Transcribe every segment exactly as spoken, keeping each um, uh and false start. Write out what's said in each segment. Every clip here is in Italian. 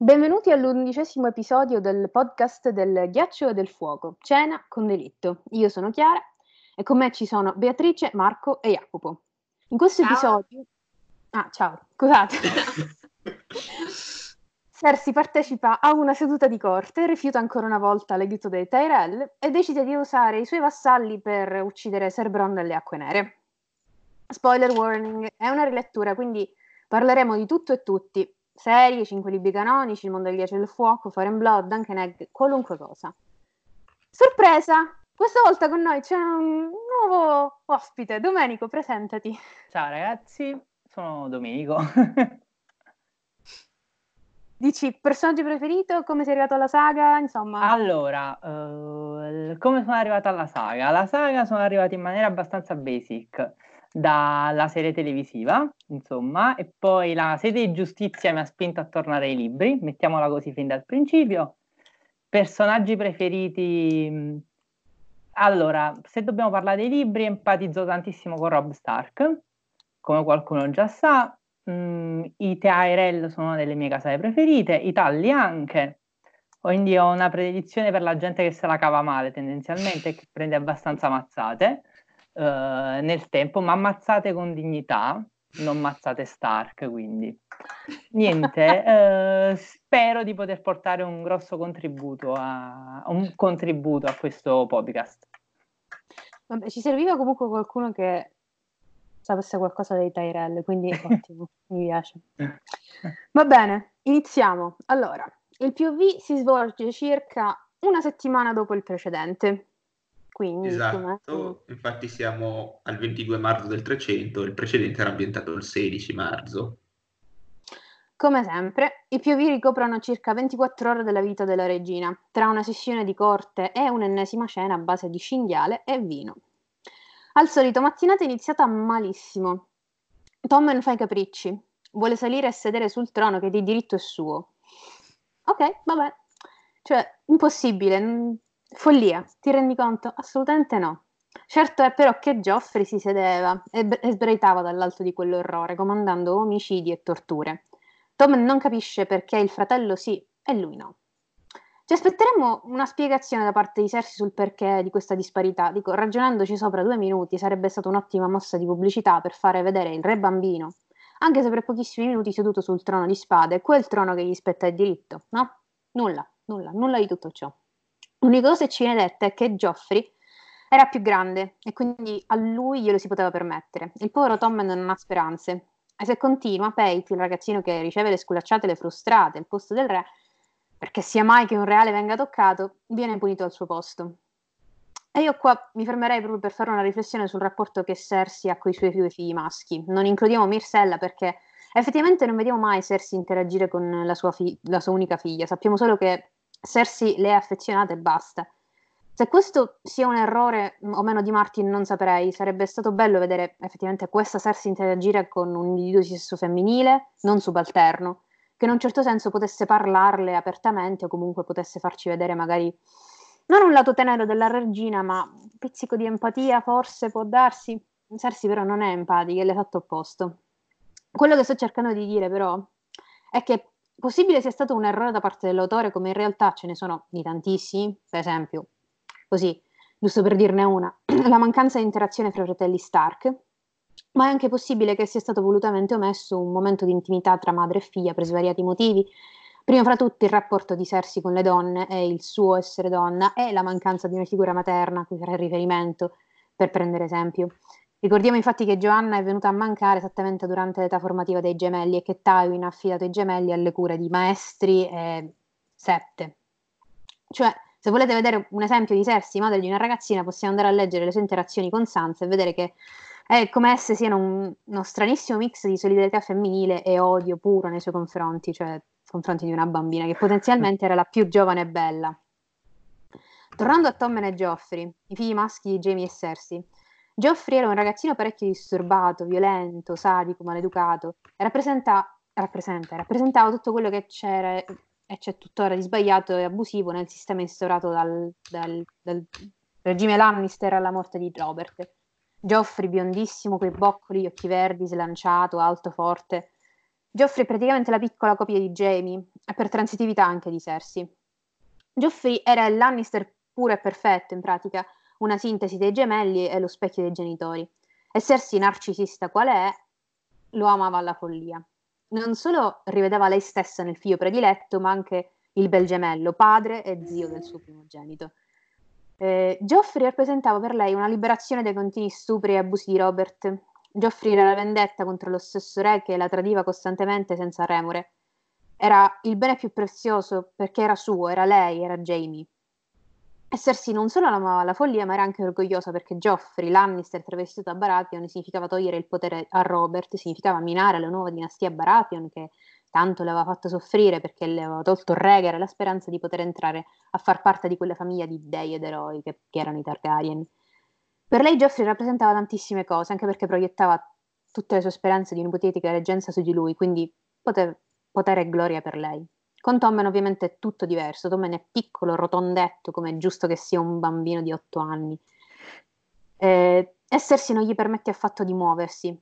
Benvenuti all'undicesimo episodio del podcast del Ghiaccio e del Fuoco, Cena con Delitto. Io sono Chiara e con me ci sono Beatrice, Marco e Jacopo. In questo ciao. episodio... Ah, ciao, scusate. Cersei partecipa a una seduta di corte, rifiuta ancora una volta l'aiuto dei Tyrell e decide di usare i suoi vassalli per uccidere Ser Bronn delle Acque Nere. Spoiler warning, è una rilettura, quindi parleremo di tutto e tutti. Serie, cinque libri canonici, il mondo del ghiaccio e del fuoco, Fire and Blood, Duncan Egg, qualunque cosa. Sorpresa! Questa volta con noi c'è un nuovo ospite. Domenico, presentati. Ciao ragazzi, sono Domenico. Dici, personaggio preferito, come sei arrivato alla saga, insomma? Allora, uh, come sono arrivato alla saga? Alla saga sono arrivato in maniera abbastanza basic. Dalla serie televisiva, insomma, e poi la serie di giustizia mi ha spinto a tornare ai libri, mettiamola così fin dal principio. Personaggi preferiti, allora, se dobbiamo parlare dei libri, empatizzo tantissimo con Robb Stark, come qualcuno già sa. Mm, i Tyrell sono una delle mie casate preferite, i Tully anche, quindi ho una predilezione per la gente che se la cava male tendenzialmente, che prende abbastanza mazzate Uh, nel tempo, ma ammazzate con dignità, non ammazzate Stark, quindi niente, uh, spero di poter portare un grosso contributo a, un contributo a questo podcast. Vabbè, ci serviva comunque qualcuno che sapesse qualcosa dei Tyrell, quindi ottimo, mi piace. Va bene, iniziamo. Allora, il P O V si svolge circa una settimana dopo il precedente. Quindi, esatto, come... infatti siamo al ventidue marzo del trecento, il precedente era ambientato il sedici marzo. Come sempre, i P O V ricoprono circa ventiquattro ore della vita della regina, tra una sessione di corte e un'ennesima cena a base di cinghiale e vino. Al solito, mattinata è iniziata malissimo. Tommen fa i capricci, vuole salire e sedere sul trono che di diritto è suo. Ok, vabbè, cioè, impossibile, non... follia, ti rendi conto? Assolutamente no. Certo è però che Joffrey si sedeva e, b- e sbraitava dall'alto di quell'orrore, comandando omicidi e torture. Tom non capisce perché il fratello sì e lui no. Ci aspetteremo una spiegazione da parte di Cersei sul perché di questa disparità. Dico, ragionandoci sopra due minuti sarebbe stata un'ottima mossa di pubblicità per fare vedere il re bambino, anche se per pochissimi minuti seduto sul trono di spade, quel trono che gli spetta il diritto, no? Nulla, nulla, nulla di tutto ciò. L'unica cosa che ci viene detta è che Joffrey era più grande e quindi a lui glielo si poteva permettere. Il povero Tommen non ha speranze. E se continua, Pate, il ragazzino che riceve le sculacciate e le frustrate al posto del re, perché sia mai che un reale venga toccato, viene punito al suo posto. E io qua mi fermerei proprio per fare una riflessione sul rapporto che Cersei ha con i suoi due figli maschi. Non includiamo Myrcella perché effettivamente non vediamo mai Cersei interagire con la sua, fi- la sua unica figlia. Sappiamo solo che Cersei le è affezionata e basta. Se questo sia un errore o meno di Martin non saprei, sarebbe stato bello vedere effettivamente questa Cersei interagire con un individuo di sesso femminile non subalterno, che in un certo senso potesse parlarle apertamente o comunque potesse farci vedere magari non un lato tenero della regina ma un pizzico di empatia, forse può darsi. Cersei però non è empatica, è l'esatto opposto. Quello che sto cercando di dire però è che possibile sia stato un errore da parte dell'autore, come in realtà ce ne sono di tantissimi. Per esempio, così, giusto per dirne una, la mancanza di interazione fra i fratelli Stark, ma è anche possibile che sia stato volutamente omesso un momento di intimità tra madre e figlia per svariati motivi, prima fra tutti il rapporto di Cersei con le donne e il suo essere donna e la mancanza di una figura materna a cui fare riferimento, per prendere esempio. Ricordiamo infatti che Joanna è venuta a mancare esattamente durante l'età formativa dei gemelli e che Tywin ha affidato i gemelli alle cure di maestri e sette. Cioè, se volete vedere un esempio di Cersei, madre di una ragazzina, possiamo andare a leggere le sue interazioni con Sansa e vedere che è come esse siano un, uno stranissimo mix di solidarietà femminile e odio puro nei suoi confronti, cioè confronti di una bambina che potenzialmente era la più giovane e bella. Tornando a Tommen e Joffrey, i figli maschi di Jaime e Cersei, Joffrey era un ragazzino parecchio disturbato, violento, sadico, maleducato, rappresenta, rappresenta, rappresentava tutto quello che c'era e c'è tuttora di sbagliato e abusivo nel sistema instaurato dal, dal, dal regime Lannister alla morte di Robert. Joffrey, biondissimo, coi boccoli, gli occhi verdi, slanciato, alto, forte. Geoffrey è praticamente la piccola copia di Jaime, e per transitività anche di Cersei. Geoffrey era il Lannister puro e perfetto, in pratica, una sintesi dei gemelli e lo specchio dei genitori. E Cersei, narcisista qual è, lo amava alla follia. Non solo rivedeva lei stessa nel figlio prediletto, ma anche il bel gemello, padre e zio del suo primogenito. Eh, Geoffrey rappresentava per lei una liberazione dai continui stupri e abusi di Robert. Geoffrey era la vendetta contro lo stesso re che la tradiva costantemente senza remore. Era il bene più prezioso perché era suo, era lei, era Jaime. E Cersei non solo amava la follia, ma era anche orgogliosa perché Geoffrey, Lannister travestito a Baratheon, significava togliere il potere a Robert, significava minare la nuova dinastia Baratheon che tanto le aveva fatto soffrire perché le aveva tolto il re che era la speranza di poter entrare a far parte di quella famiglia di dei ed eroi che, che erano i Targaryen. Per lei Geoffrey rappresentava tantissime cose, anche perché proiettava tutte le sue speranze di un'ipotetica reggenza su di lui, quindi poter, potere e gloria per lei. Con Tommen ovviamente è tutto diverso. Tommen è piccolo, rotondetto, come è giusto che sia un bambino di otto anni. Eh, essersi non gli permette affatto di muoversi,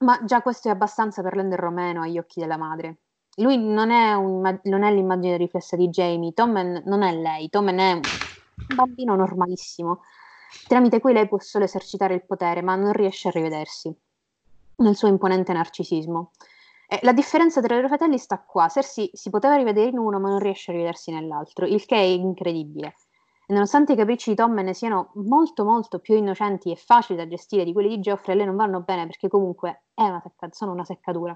ma già questo è abbastanza per renderlo meno agli occhi della madre. Lui non è, un, non è l'immagine riflessa di Jaime, Tommen non è lei, Tommen è un bambino normalissimo, tramite cui lei può solo esercitare il potere, ma non riesce a rivedersi nel suo imponente narcisismo. Eh, la differenza tra i loro fratelli sta qua. Cersei si poteva rivedere in uno, ma non riesce a rivedersi nell'altro, il che è incredibile. E nonostante i capricci di Tommen siano molto molto più innocenti e facili da gestire di quelli di Geoffrey, le non vanno bene perché comunque è una secca, sono una seccatura.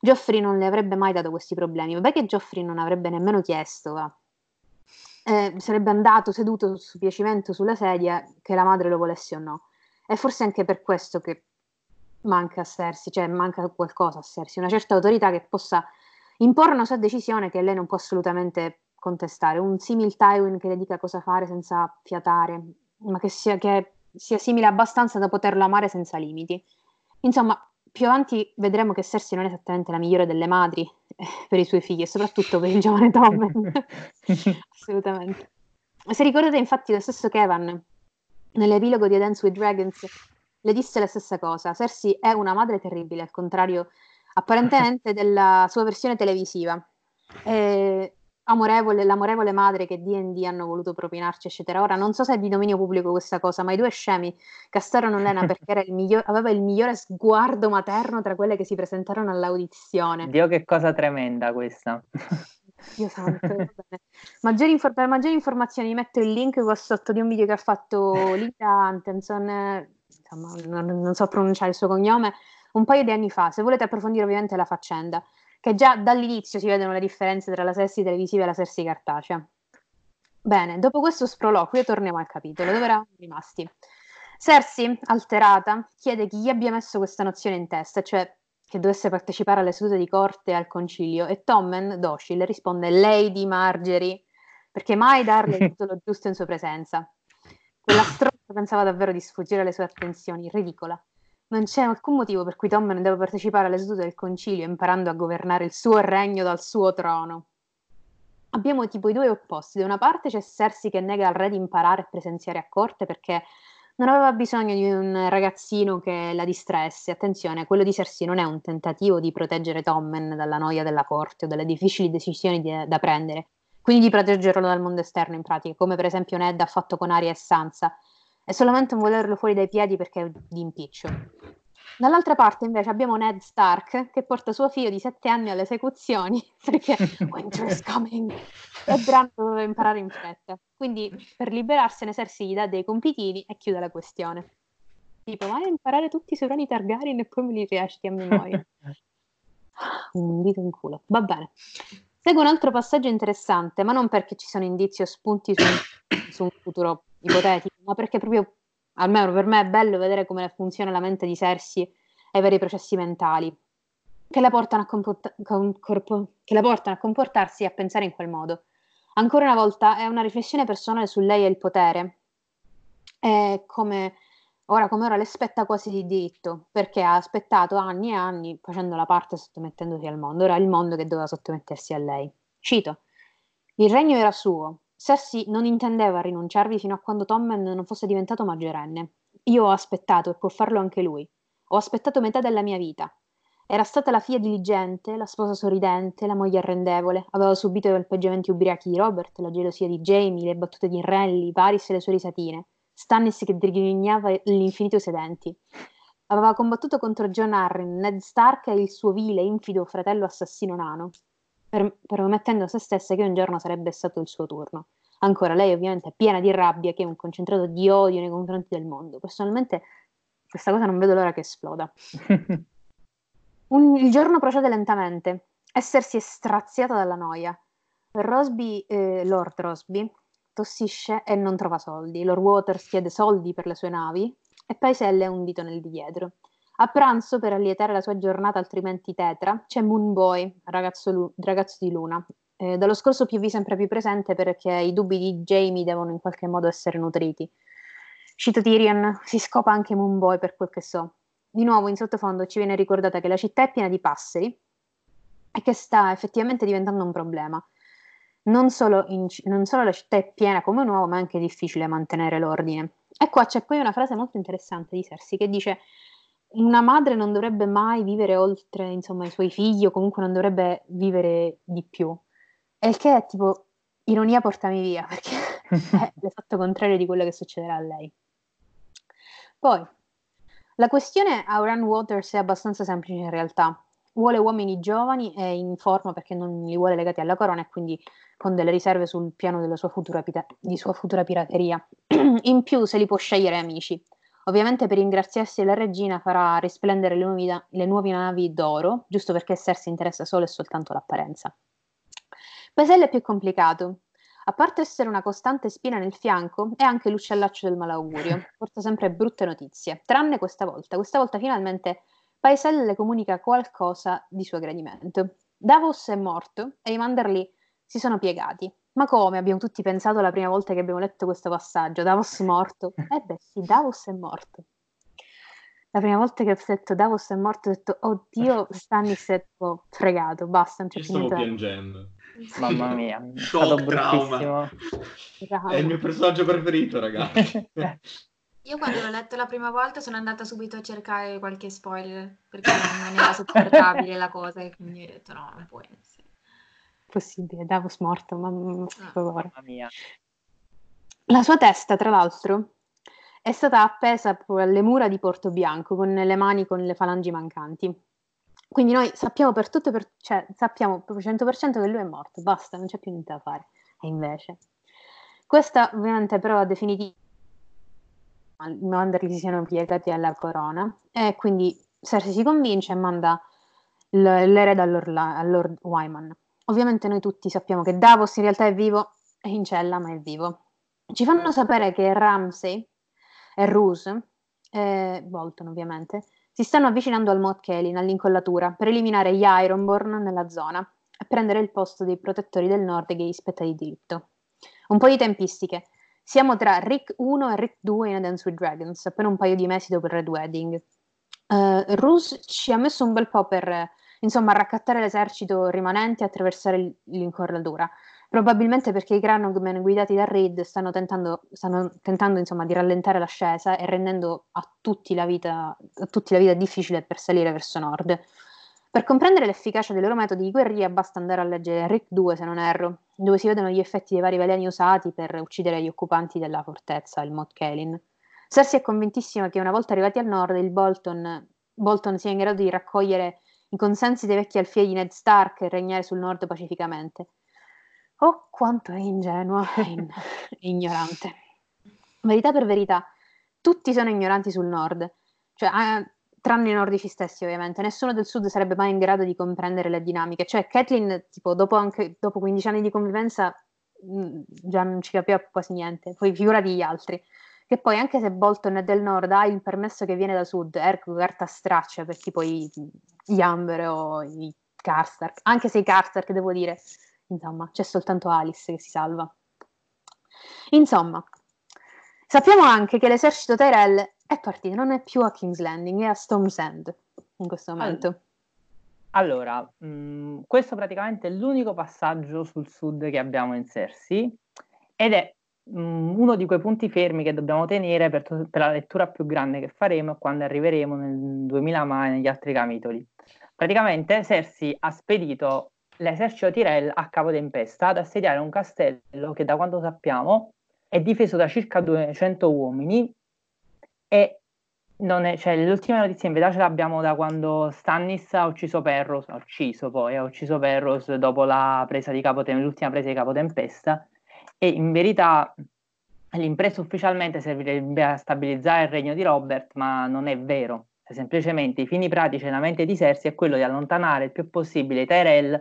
Geoffrey non le avrebbe mai dato questi problemi. Vabbè che Geoffrey non avrebbe nemmeno chiesto, va. Eh, sarebbe andato seduto su piacimento sulla sedia, che la madre lo volesse o no. E forse anche per questo che manca a Cersei, cioè manca qualcosa a Cersei, una certa autorità che possa imporre una sua decisione che lei non può assolutamente contestare, un simil Tywin che le dica cosa fare senza fiatare, ma che sia, che sia simile abbastanza da poterlo amare senza limiti. Insomma, più avanti vedremo che Cersei non è esattamente la migliore delle madri per i suoi figli e soprattutto per il giovane Tommen. Assolutamente. Se ricordate, infatti, lo stesso Kevan nell'epilogo di A Dance with Dragons le disse la stessa cosa. Cersei è una madre terribile, al contrario apparentemente della sua versione televisiva. E amorevole, l'amorevole madre che D and D hanno voluto propinarci, eccetera. Ora non so se è di dominio pubblico questa cosa, ma i due scemi castarono Lena perché era il miglior, aveva il migliore sguardo materno tra quelle che si presentarono all'audizione. Dio, che cosa tremenda questa. Dio santo. Maggiori infor- per maggiori informazioni vi metto il link qua sotto di un video che ha fatto Lita Antenson, insomma, non, non so pronunciare il suo cognome, un paio di anni fa, se volete approfondire ovviamente la faccenda, che già dall'inizio si vedono le differenze tra la Cersei televisiva e la Cersei cartacea. Bene, dopo questo sproloquio torniamo al capitolo, dove eravamo rimasti. Cersei, alterata, chiede chi gli abbia messo questa nozione in testa, cioè che dovesse partecipare alle sedute di corte e al concilio, e Tommen, docile, risponde Lady Margery, perché mai darle il titolo giusto in sua presenza. Quella strozza pensava davvero di sfuggire alle sue attenzioni, ridicola. Non c'è alcun motivo per cui Tommen deve partecipare alle sedute del concilio imparando a governare il suo regno dal suo trono. Abbiamo tipo i due opposti. Da una parte c'è Cersei che nega al re di imparare e presenziare a corte perché non aveva bisogno di un ragazzino che la distraesse. Attenzione, quello di Cersei non è un tentativo di proteggere Tommen dalla noia della corte o dalle difficili decisioni di, da prendere, quindi di proteggerlo dal mondo esterno in pratica, come per esempio Ned ha fatto con Arya e Sansa. È solamente un volerlo fuori dai piedi perché è di impiccio. Dall'altra parte invece abbiamo Ned Stark che porta suo figlio di sette anni alle esecuzioni perché winter is coming e Bran doveva imparare in fretta, quindi per liberarsene Cersei gli dà dei compitini e chiude la questione, tipo vai a imparare tutti i sovrani Targaryen e poi me li riesci a memoria. Un dito in culo, va bene. Segue un altro passaggio interessante, ma non perché ci sono indizi o spunti su un, su un futuro ipotetico, ma perché proprio, almeno per me, è bello vedere come funziona la mente di Cersei e i vari processi mentali che la portano a, comporta- con- corpo- che la portano a comportarsi e a pensare in quel modo. Ancora una volta è una riflessione personale su lei e il potere, e come ora come ora le spetta quasi di diritto, perché ha aspettato anni e anni facendo la parte, sottomettendosi al mondo. Ora è il mondo che doveva sottomettersi a lei. Cito: il regno era suo, Cersei non intendeva rinunciarvi fino a quando Tommen non fosse diventato maggiorenne. Io ho aspettato e può farlo anche lui. Ho aspettato metà della mia vita. Era stata la figlia diligente, la sposa sorridente, la moglie arrendevole. Aveva subito i palpeggiamenti ubriachi di Robert, la gelosia di Jamie, le battute di Renly, Paris e le sue risatine. Stannis che digrignava l'infinito sedenti. Aveva combattuto contro John Arryn, Ned Stark e il suo vile, infido fratello assassino nano, per, promettendo a se stessa che un giorno sarebbe stato il suo turno. Ancora lei ovviamente è piena di rabbia, che è un concentrato di odio nei confronti del mondo. Personalmente questa cosa non vedo l'ora che esploda. Un, il giorno procede lentamente, essersi straziata dalla noia. Rosby, eh, Lord Rosby tossisce e non trova soldi. Lord Waters chiede soldi per le sue navi e Paiselle è un dito nel di dietro. A pranzo, per allietare la sua giornata altrimenti tetra, c'è Moon Boy, ragazzo, lu- ragazzo di Luna. Eh, dallo scorso P V sempre più presente, perché i dubbi di Jamie devono in qualche modo essere nutriti. Cito Tyrion, si scopa anche Moon Boy per quel che so. Di nuovo in sottofondo ci viene ricordata che la città è piena di passeri e che sta effettivamente diventando un problema. Non solo, in, non solo la città è piena come un uovo, ma è anche difficile mantenere l'ordine. E qua c'è poi una frase molto interessante di Cersei che dice: una madre non dovrebbe mai vivere oltre, insomma, i suoi figli, o comunque non dovrebbe vivere di più. E il che è tipo, ironia portami via, perché è l'esatto contrario di quello che succederà a lei. Poi, la questione a Auran Waters è abbastanza semplice in realtà. Vuole uomini giovani e in forma, perché non li vuole legati alla corona, e quindi con delle riserve sul piano della sua futura, pita- di sua futura pirateria. In più se li può scegliere amici. Ovviamente per ingraziarsi la regina farà risplendere le nuove, da- le nuove navi d'oro, giusto perché Cersei interessa solo e soltanto l'apparenza. Paiselle è più complicato. A parte essere una costante spina nel fianco, è anche l'uccellaccio del malaugurio. Porta sempre brutte notizie, tranne questa volta. Questa volta finalmente Paiselle le comunica qualcosa di suo gradimento. Davos è morto e i Manderly si sono piegati. Ma come abbiamo tutti pensato la prima volta che abbiamo letto questo passaggio? Davos morto? Eh beh sì, Davos è morto. La prima volta che ho detto Davos è morto ho detto: oddio, Stannis è tipo fregato, basta. Ci stavo piangendo. Mamma mia, è stato bruttissimo. È il mio personaggio preferito, ragazzi. Io quando l'ho letto la prima volta sono andata subito a cercare qualche spoiler, perché non era sopportabile la cosa, e quindi ho detto no, non può essere possibile, Davos morto, mamma, ah, mamma mia. La sua testa, tra l'altro, è stata appesa alle mura di Porto Bianco con le mani con le falangi mancanti. Quindi noi sappiamo per tutto, per, cioè sappiamo proprio cento per cento che lui è morto, basta, non c'è più niente da fare. E invece questa ovviamente è prova definitiva i Manderly si siano piegati alla corona, e quindi Cersei si convince e manda l'erede a Lord, a Lord Wyman. Ovviamente noi tutti sappiamo che Davos in realtà è vivo, è in cella ma è vivo. Ci fanno sapere che Ramsay e Roose, eh, Bolton ovviamente, si stanno avvicinando al Moat Cailin, all'incollatura, per eliminare gli Ironborn nella zona e prendere il posto dei protettori del nord che gli spetta di diritto. Un po' di tempistiche. Siamo tra Rick uno e Rick due in A Dance with Dragons, appena un paio di mesi dopo il Red Wedding. Uh, Roose ci ha messo un bel po' per, insomma, raccattare l'esercito rimanente e attraversare l'incollatura, probabilmente perché i Granogmen guidati da Reed stanno tentando, stanno tentando insomma, di rallentare l'ascesa e rendendo a tutti la vita, a tutti la vita difficile per salire verso nord. Per comprendere l'efficacia dei loro metodi di guerriglia basta andare a leggere Rick due, se non erro, dove si vedono gli effetti dei vari veleni usati per uccidere gli occupanti della fortezza, il Moat Cailin. Cersei è convintissima che una volta arrivati al nord il Bolton, Bolton sia in grado di raccogliere i consensi dei vecchi alfieri di Ned Stark e regnare sul nord pacificamente. Oh, quanto è ingenua e in- ignorante. Verità per verità, tutti sono ignoranti sul nord, cioè... Eh, tranne i nordici stessi ovviamente, nessuno del sud sarebbe mai in grado di comprendere le dinamiche, cioè Catelyn tipo, dopo, anche, dopo quindici anni di convivenza mh, già non ci capiva quasi niente, poi figurati gli altri, che poi anche se Bolton è del nord ha il permesso che viene da sud, ergo carta straccia per tipo i, gli Amber o i Karstark, anche se i Karstark devo dire, insomma c'è soltanto Alice che si salva. Insomma, sappiamo anche che l'esercito Tyrell è partito, non è più a King's Landing, è a Storm's End in questo momento. Allora, mh, questo praticamente è l'unico passaggio sul sud che abbiamo in Cersei, ed è mh, uno di quei punti fermi che dobbiamo tenere per, to- per la lettura più grande che faremo quando arriveremo nel duemila mai negli altri capitoli. Praticamente Sersi ha spedito l'esercito Tirel a Capo Tempesta ad assediare un castello che, da quanto sappiamo, è difeso da circa duecento uomini e non è, cioè, l'ultima notizia in verità ce l'abbiamo da quando Stannis ha ucciso Perros, ha ucciso poi, ha ucciso Perros dopo la presa di Capo Tem- l'ultima presa di Capo Tempesta, e in verità l'impresa ufficialmente servirebbe a stabilizzare il regno di Robert, ma non è vero. Semplicemente i fini pratici nella mente di Cersei è quello di allontanare il più possibile Tyrell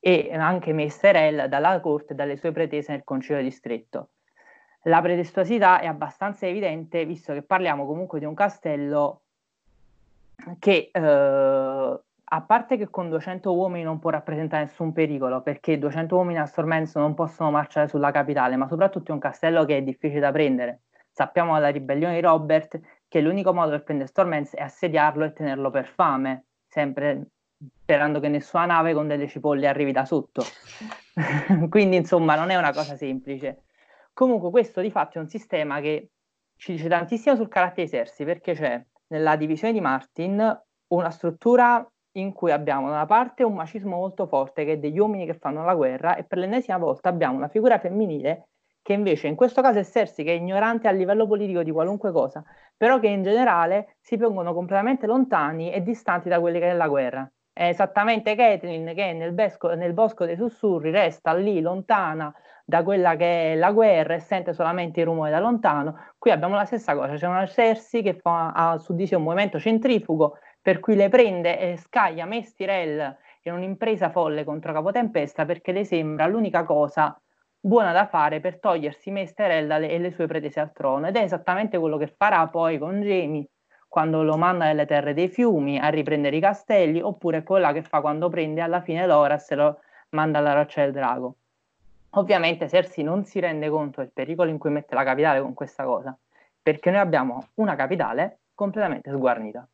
e anche Mace Tyrell dalla corte e dalle sue pretese nel Concilio Distretto. La pretestuosità è abbastanza evidente, visto che parliamo comunque di un castello che, eh, a parte che con duecento uomini non può rappresentare nessun pericolo, perché duecento uomini a Sorrento non possono marciare sulla capitale, ma soprattutto è un castello che è difficile da prendere. Sappiamo dalla ribellione di Robert che l'unico modo per prendere Stormlands è assediarlo e tenerlo per fame, sempre sperando che nessuna nave con delle cipolle arrivi da sotto. Quindi, insomma, non è una cosa semplice. Comunque, questo di fatto è un sistema che ci dice tantissimo sul carattere di Cersei, perché c'è nella divisione di Martin una struttura in cui abbiamo da una parte un macismo molto forte, che è degli uomini che fanno la guerra, e per l'ennesima volta abbiamo una figura femminile che invece in questo caso è Cersei, che è ignorante a livello politico di qualunque cosa, però che in generale si pongono completamente lontani e distanti da quelli che è la guerra. È esattamente Catelyn che nel, besco, nel Bosco dei Sussurri resta lì lontana da quella che è la guerra e sente solamente i rumori da lontano. Qui abbiamo la stessa cosa, c'è una Cersei che fa, ha su di sé un movimento centrifugo per cui le prende e scaglia Mace Tyrell in un'impresa folle contro Capo Tempesta, perché le sembra l'unica cosa buona da fare per togliersi Mace Tyrell e le sue pretese al trono, ed è esattamente quello che farà poi con Jaime quando lo manda nelle terre dei fiumi a riprendere i castelli, oppure quella che fa quando prende alla fine Loras e lo manda alla Roccia del Drago. Ovviamente Cersei non si rende conto del pericolo in cui mette la capitale con questa cosa, perché noi abbiamo una capitale completamente sguarnita.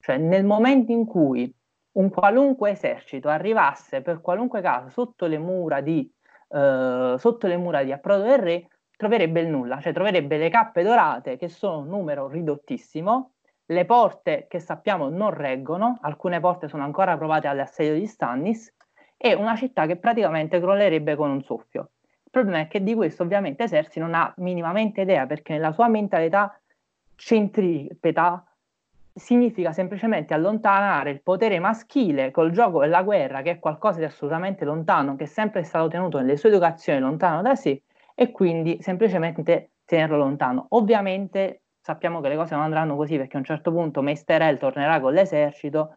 Cioè, nel momento in cui un qualunque esercito arrivasse per qualunque caso sotto le mura di Uh, sotto le mura di Approdo del Re, troverebbe il nulla, cioè troverebbe le Cappe Dorate, che sono un numero ridottissimo, le porte che sappiamo non reggono, alcune porte sono ancora provate all'assedio di Stannis, e una città che praticamente crollerebbe con un soffio. Il problema è che di questo ovviamente Cersei non ha minimamente idea, perché nella sua mentalità centripeta significa semplicemente allontanare il potere maschile col gioco della guerra, che è qualcosa di assolutamente lontano, che è sempre stato tenuto nelle sue educazioni lontano da sé, e quindi semplicemente tenerlo lontano. Ovviamente sappiamo che le cose non andranno così, perché a un certo punto Mace Tyrell tornerà con l'esercito,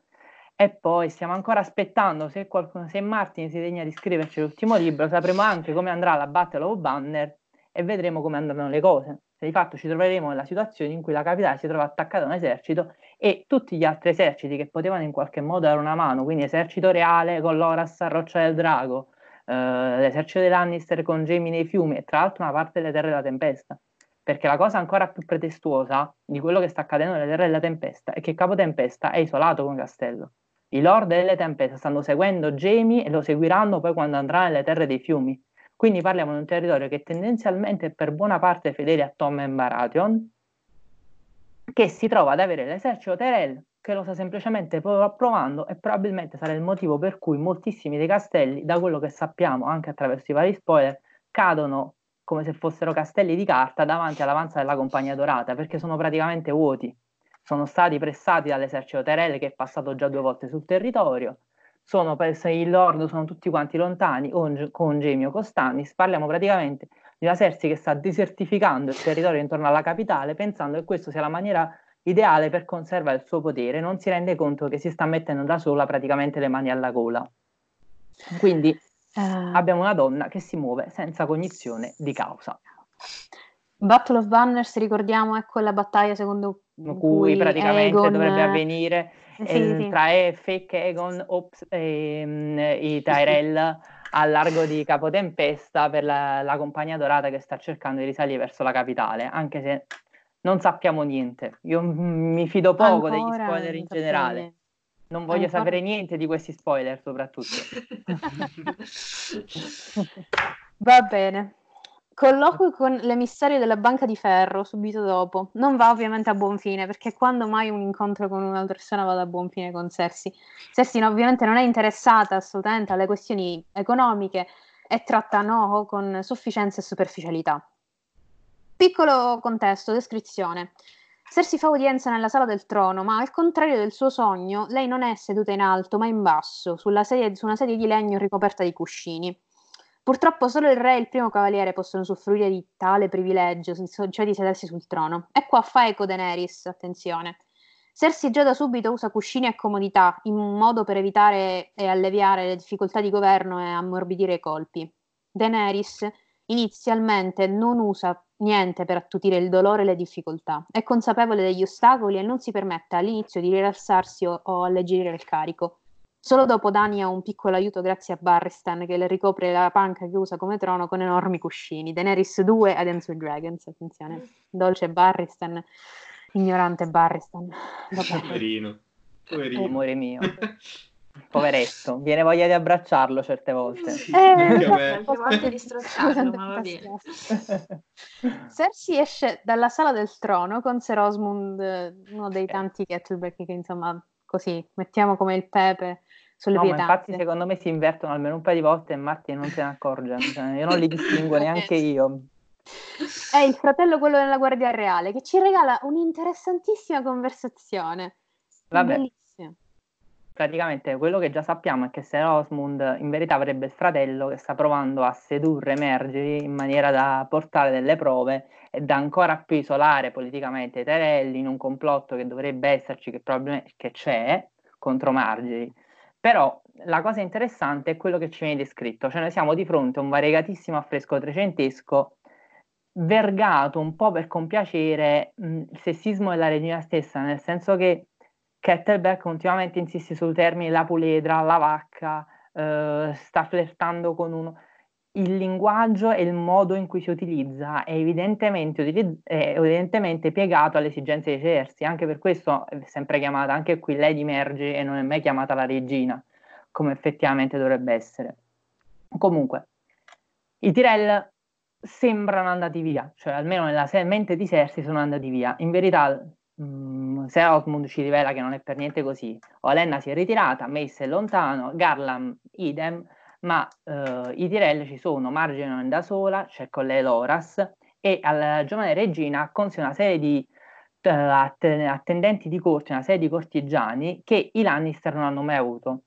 e poi stiamo ancora aspettando, se, qualcuno, se Martin si degna di scriverci l'ultimo libro, sapremo anche come andrà la Battle of Banner e vedremo come andranno le cose. Se di fatto ci troveremo nella situazione in cui la capitale si trova attaccata a un esercito e tutti gli altri eserciti che potevano in qualche modo dare una mano, quindi esercito reale con Loras a Roccia del Drago, eh, l'esercito dei Lannister con Jaime nei fiumi e tra l'altro una parte delle Terre della Tempesta, perché la cosa ancora più pretestuosa di quello che sta accadendo nelle Terre della Tempesta è che Capo Tempesta è isolato con Castello. I Lord delle Tempesta stanno seguendo Jaime e lo seguiranno poi quando andrà nelle Terre dei Fiumi. Quindi parliamo di un territorio che tendenzialmente è per buona parte fedele a Tommen Baratheon, che si trova ad avere l'esercito Tyrell che lo sta semplicemente provando, e probabilmente sarà il motivo per cui moltissimi dei castelli, da quello che sappiamo anche attraverso i vari spoiler, cadono come se fossero castelli di carta davanti all'avanza della Compagnia Dorata, perché sono praticamente vuoti. Sono stati pressati dall'esercito Tyrell, che è passato già due volte sul territorio. Sono i Lord sono tutti quanti lontani con, con Jaime o con Stannis. Parliamo praticamente di una Cersei che sta desertificando il territorio intorno alla capitale, pensando che questa sia la maniera ideale per conservare il suo potere. Non si rende conto che si sta mettendo da sola praticamente le mani alla gola. Quindi uh... abbiamo una donna che si muove senza cognizione di causa. Battle of Banners, ricordiamo, è quella battaglia secondo cui, cui praticamente Aegon dovrebbe avvenire. Sì, sì. Tra e Fake Aegon ops, ehm, i Tyrell al largo di Capo Tempesta per la, la Compagnia Dorata che sta cercando di risalire verso la capitale, anche se non sappiamo niente. Io m- mi fido poco Ancora degli spoiler in generale, bene. non voglio Ancora... sapere niente di questi spoiler soprattutto. Va bene. Colloquio con l'emissario della Banca di Ferro subito dopo. Non va ovviamente a buon fine, perché quando mai un incontro con una persona vada a buon fine con Cersei? Cersei no, ovviamente non è interessata assolutamente alle questioni economiche e tratta Noho con sufficienza e superficialità. Piccolo contesto, descrizione. Cersei fa udienza nella sala del trono, ma al contrario del suo sogno, lei non è seduta in alto, ma in basso, sulla sedia, su una sedia di legno ricoperta di cuscini. Purtroppo solo il re e il primo cavaliere possono usufruire di tale privilegio, cioè di sedersi sul trono. E qua fa eco Daenerys, attenzione. Cersei già da subito usa cuscini e comodità, in modo per evitare e alleviare le difficoltà di governo e ammorbidire i colpi. Daenerys inizialmente non usa niente per attutire il dolore e le difficoltà, è consapevole degli ostacoli e non si permette all'inizio di rilassarsi o, o alleggerire il carico. Solo dopo Dany ha un piccolo aiuto grazie a Barristan, che le ricopre la panca che usa come trono con enormi cuscini. Daenerys due a Dance with Dragons, attenzione, dolce Barristan, ignorante Barristan. Poverino, poverino. Amore mio. Poveretto, viene voglia di abbracciarlo certe volte. Sì, eh, tante volte di strozzarlo, ma va bene. Cersei esce dalla sala del trono con Ser Osmund, uno dei tanti Kettleback che insomma così mettiamo come il pepe sulle no, pietanze. Ma infatti secondo me si invertono almeno un paio di volte e Martin non se ne accorge, cioè, io non li distingo neanche io. È il fratello quello della Guardia Reale che ci regala un'interessantissima conversazione. Vabbè. Bellissima. Praticamente quello che già sappiamo è che Ser Osmund in verità avrebbe il fratello che sta provando a sedurre Margaery in maniera da portare delle prove e da ancora più isolare politicamente i Tyrelli in un complotto che dovrebbe esserci, che probabilmente che c'è, contro Margaery. Però la cosa interessante è quello che ci viene descritto, cioè noi siamo di fronte a un variegatissimo affresco trecentesco vergato un po' per compiacere mh, il sessismo della regina stessa, nel senso che Kettleback continuamente insiste sul termine la puledra, la vacca, eh, sta flirtando con uno. Il linguaggio e il modo in cui si utilizza è evidentemente, utilizz- è evidentemente piegato alle esigenze di Cersei, anche per questo è sempre chiamata anche qui Lady Margaery e non è mai chiamata la regina, come effettivamente dovrebbe essere. Comunque, i Tyrell sembrano andati via, cioè almeno nella mente di Cersei sono andati via. In verità Ser Osmund ci rivela che non è per niente così. Olenna si è ritirata, Mace è lontano, Garlam idem, ma eh, i Tyrell ci sono, Margaery non è da sola, c'è con lei Loras e alla giovane regina consiglia una serie di eh, attendenti di corte, una serie di cortigiani che i Lannister non hanno mai avuto.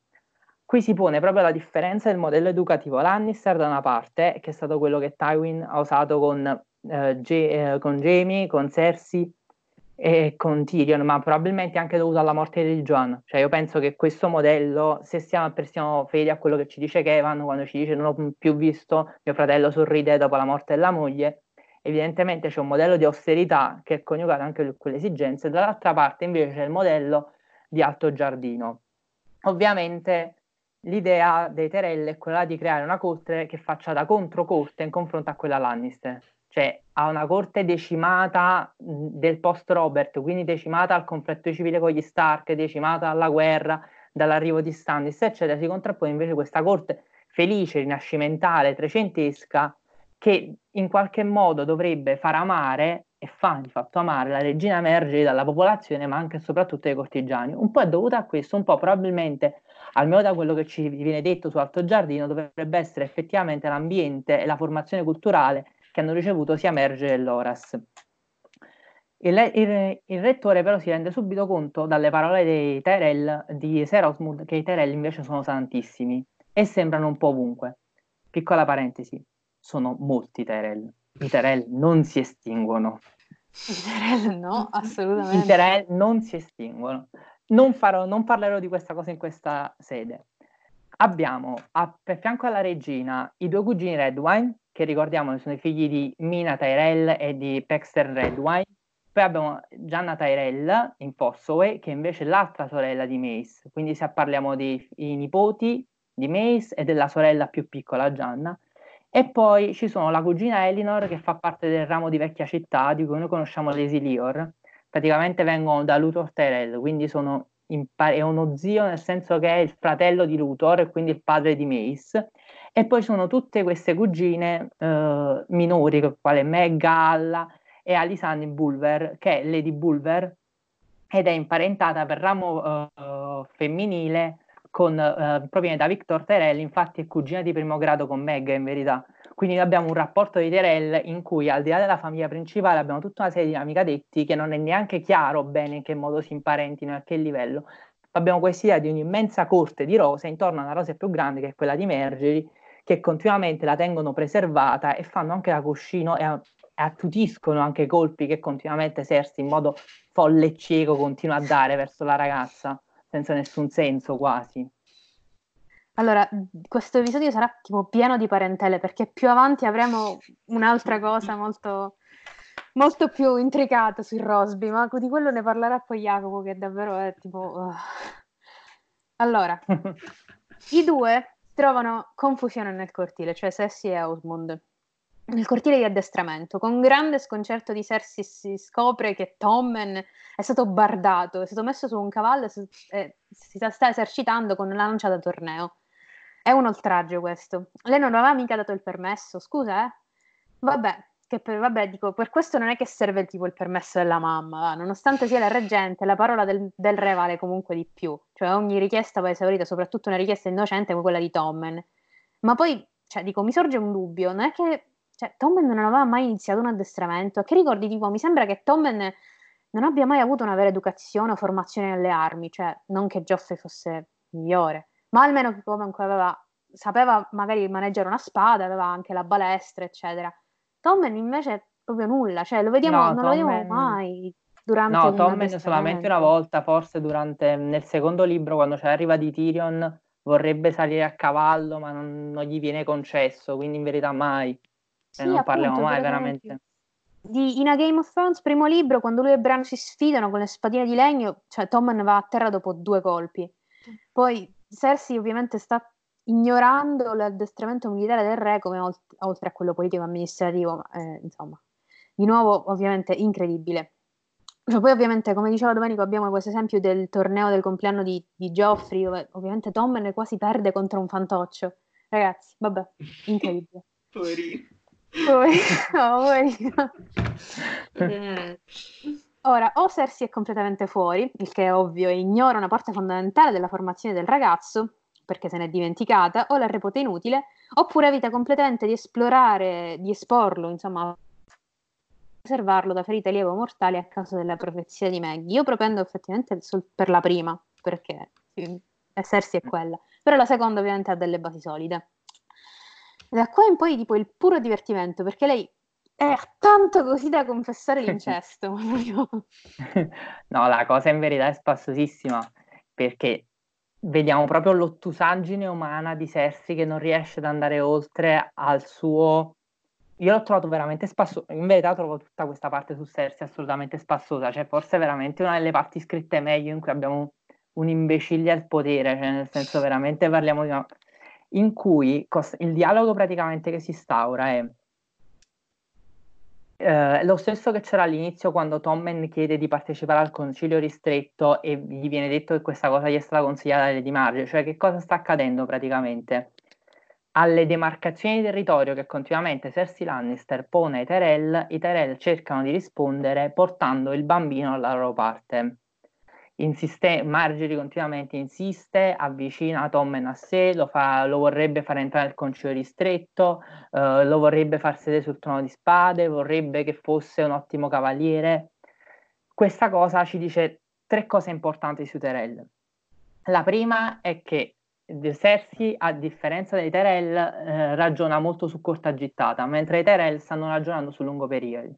Qui si pone proprio la differenza del modello educativo Lannister da una parte, che è stato quello che Tywin ha usato con, eh, G- eh, con Jaime, con Cersei e con Tyrion, ma probabilmente anche dovuto alla morte di Jon. Cioè io penso che questo modello, se siamo, siamo fedi a quello che ci dice Kevan quando ci dice non ho più visto mio fratello sorride dopo la morte della moglie, evidentemente c'è un modello di austerità che è coniugato anche con le esigenze, dall'altra parte invece c'è il modello di alto giardino. Ovviamente l'idea dei Tyrell è quella di creare una corte che faccia da controcorte in confronto a quella Lannister. Cioè ha una corte decimata del post-Robert, quindi decimata al conflitto civile con gli Stark, decimata alla guerra, dall'arrivo di Stannis, eccetera. Si contrappone invece questa corte felice, rinascimentale, trecentesca, che in qualche modo dovrebbe far amare, e fa di fatto amare, la regina Margaery dalla popolazione, ma anche e soprattutto dai cortigiani. Un po' è dovuta a questo, un po' probabilmente, almeno da quello che ci viene detto su Alto Giardino, dovrebbe essere effettivamente l'ambiente e la formazione culturale che hanno ricevuto sia Margaery che Loras. Il, il, il rettore però si rende subito conto dalle parole dei Tyrell, di Ser Osmund, che i Tyrell invece sono santissimi e sembrano un po' ovunque. Piccola parentesi, sono molti Tyrell. I Tyrell non si estinguono. I Tyrell no, assolutamente. I Tyrell non si estinguono. Non, farò, non parlerò di questa cosa in questa sede. Abbiamo a, per fianco alla regina i due cugini Redwine, che ricordiamo sono i figli di Mina Tyrell e di Paxton Redwine. Poi abbiamo Gianna Tyrell in Fossoway, che invece è l'altra sorella di Mace. Quindi se parliamo dei nipoti di Mace e della sorella più piccola, Gianna. E poi ci sono la cugina Elinor, che fa parte del ramo di Vecchia Città, di cui noi conosciamo le Isilior. Praticamente vengono da Luthor Tyrell, quindi sono in par- è uno zio, nel senso che è il fratello di Luthor e quindi il padre di Mace. E poi sono tutte queste cugine eh, minori, quale Meg, Galla e Alisanne Bulwer, che è Lady Bulwer, ed è imparentata per ramo eh, femminile con, eh, proviene da Victor Terrell, infatti è cugina di primo grado con Meg in verità. Quindi abbiamo un rapporto di Terrell in cui, al di là della famiglia principale, abbiamo tutta una serie di amicadetti che non è neanche chiaro bene in che modo si imparentino e a che livello. Abbiamo questa idea di un'immensa corte di rose intorno a una rosa più grande, che è quella di Margery, che continuamente la tengono preservata e fanno anche da cuscino e attutiscono anche i colpi che continuamente Cersei in modo folle e cieco continua a dare verso la ragazza, senza nessun senso quasi. Allora, questo episodio sarà tipo pieno di parentele, perché più avanti avremo un'altra cosa molto, molto più intricata sui Rosby, ma di quello ne parlerà poi Jacopo, che davvero è tipo... Uh. Allora, i due trovano confusione nel cortile, cioè Cersei e Osmond, nel cortile di addestramento. Con grande sconcerto di Cersei si scopre che Tommen è stato bardato, è stato messo su un cavallo e si sta esercitando con una lancia da torneo. È un oltraggio questo. Lei non aveva mica dato il permesso, scusa, eh? Vabbè, che per, vabbè, dico, per questo non è che serve tipo il permesso della mamma, va? Nonostante sia la reggente, la parola del, del re vale comunque di più. Cioè ogni richiesta va esaurita, soprattutto una richiesta innocente come quella di Tommen. Ma poi, cioè, dico, mi sorge un dubbio, non è che... Cioè, Tommen non aveva mai iniziato un addestramento. A che ricordi, tipo, mi sembra che Tommen non abbia mai avuto una vera educazione o formazione nelle armi, cioè non che Joffrey fosse migliore, ma almeno che comunque aveva, sapeva magari maneggiare una spada, aveva anche la balestra, eccetera. Tommen invece proprio nulla, cioè lo vediamo, no, non Tommen... lo vediamo mai durante no, un Tommen solamente una volta, forse durante nel secondo libro, quando c'è l'arriva di Tyrion, vorrebbe salire a cavallo, ma non, non gli viene concesso, quindi in verità mai. Sì, non appunto, parliamo mai veramente di, in A Game of Thrones, primo libro, quando lui e Bran si sfidano con le spadine di legno, cioè Tommen va a terra dopo due colpi. Poi Cersei ovviamente sta ignorando l'addestramento militare del re, come olt- oltre a quello politico amministrativo, ma, eh, insomma, di nuovo ovviamente incredibile. Cioè, poi ovviamente, come diceva Domenico, abbiamo questo esempio del torneo del compleanno di, di Joffrey, dove ovviamente Tommen quasi perde contro un fantoccio, ragazzi, vabbè, incredibile. Poverino. Poi, no, poi, no. Eh. Ora, o Cersei è completamente fuori, il che è ovvio, e ignora una parte fondamentale della formazione del ragazzo, perché se n'è dimenticata, o la reputa inutile, oppure evita completamente di esplorare, di esporlo, insomma, preservarlo da ferite lievo mortali a causa della profezia di Maggie. Io propendo effettivamente sul, per la prima, perché sì, Cersei è quella, però la seconda ovviamente ha delle basi solide. Da qua in poi tipo il puro divertimento, perché lei è tanto così da confessare l'incesto. No, la cosa in verità è spassosissima, perché vediamo proprio l'ottusaggine umana di Cersei che non riesce ad andare oltre al suo... Io l'ho trovato veramente spassoso, in verità trovo tutta questa parte su Cersei assolutamente spassosa, cioè forse veramente una delle parti scritte meglio in cui abbiamo un imbecille al potere, cioè nel senso veramente parliamo di una... in cui il dialogo praticamente che si instaura è eh, lo stesso che c'era all'inizio quando Tommen chiede di partecipare al concilio ristretto e gli viene detto che questa cosa gli è stata consigliata da Lady Marge, cioè che cosa sta accadendo praticamente? Alle demarcazioni di territorio che continuamente Cersei Lannister pone ai Tyrell, i Tyrell cercano di rispondere portando il bambino alla loro parte. Insiste, Margery continuamente insiste, avvicina Tommen a sé, lo, fa, lo vorrebbe far entrare nel concilio ristretto, eh, lo vorrebbe far sedere sul trono di spade, vorrebbe che fosse un ottimo cavaliere. Questa cosa ci dice tre cose importanti su Tyrell. La prima è che Cersei, a differenza dei Tyrell, eh, ragiona molto su corta gittata, mentre i Tyrell stanno ragionando su lungo periodo.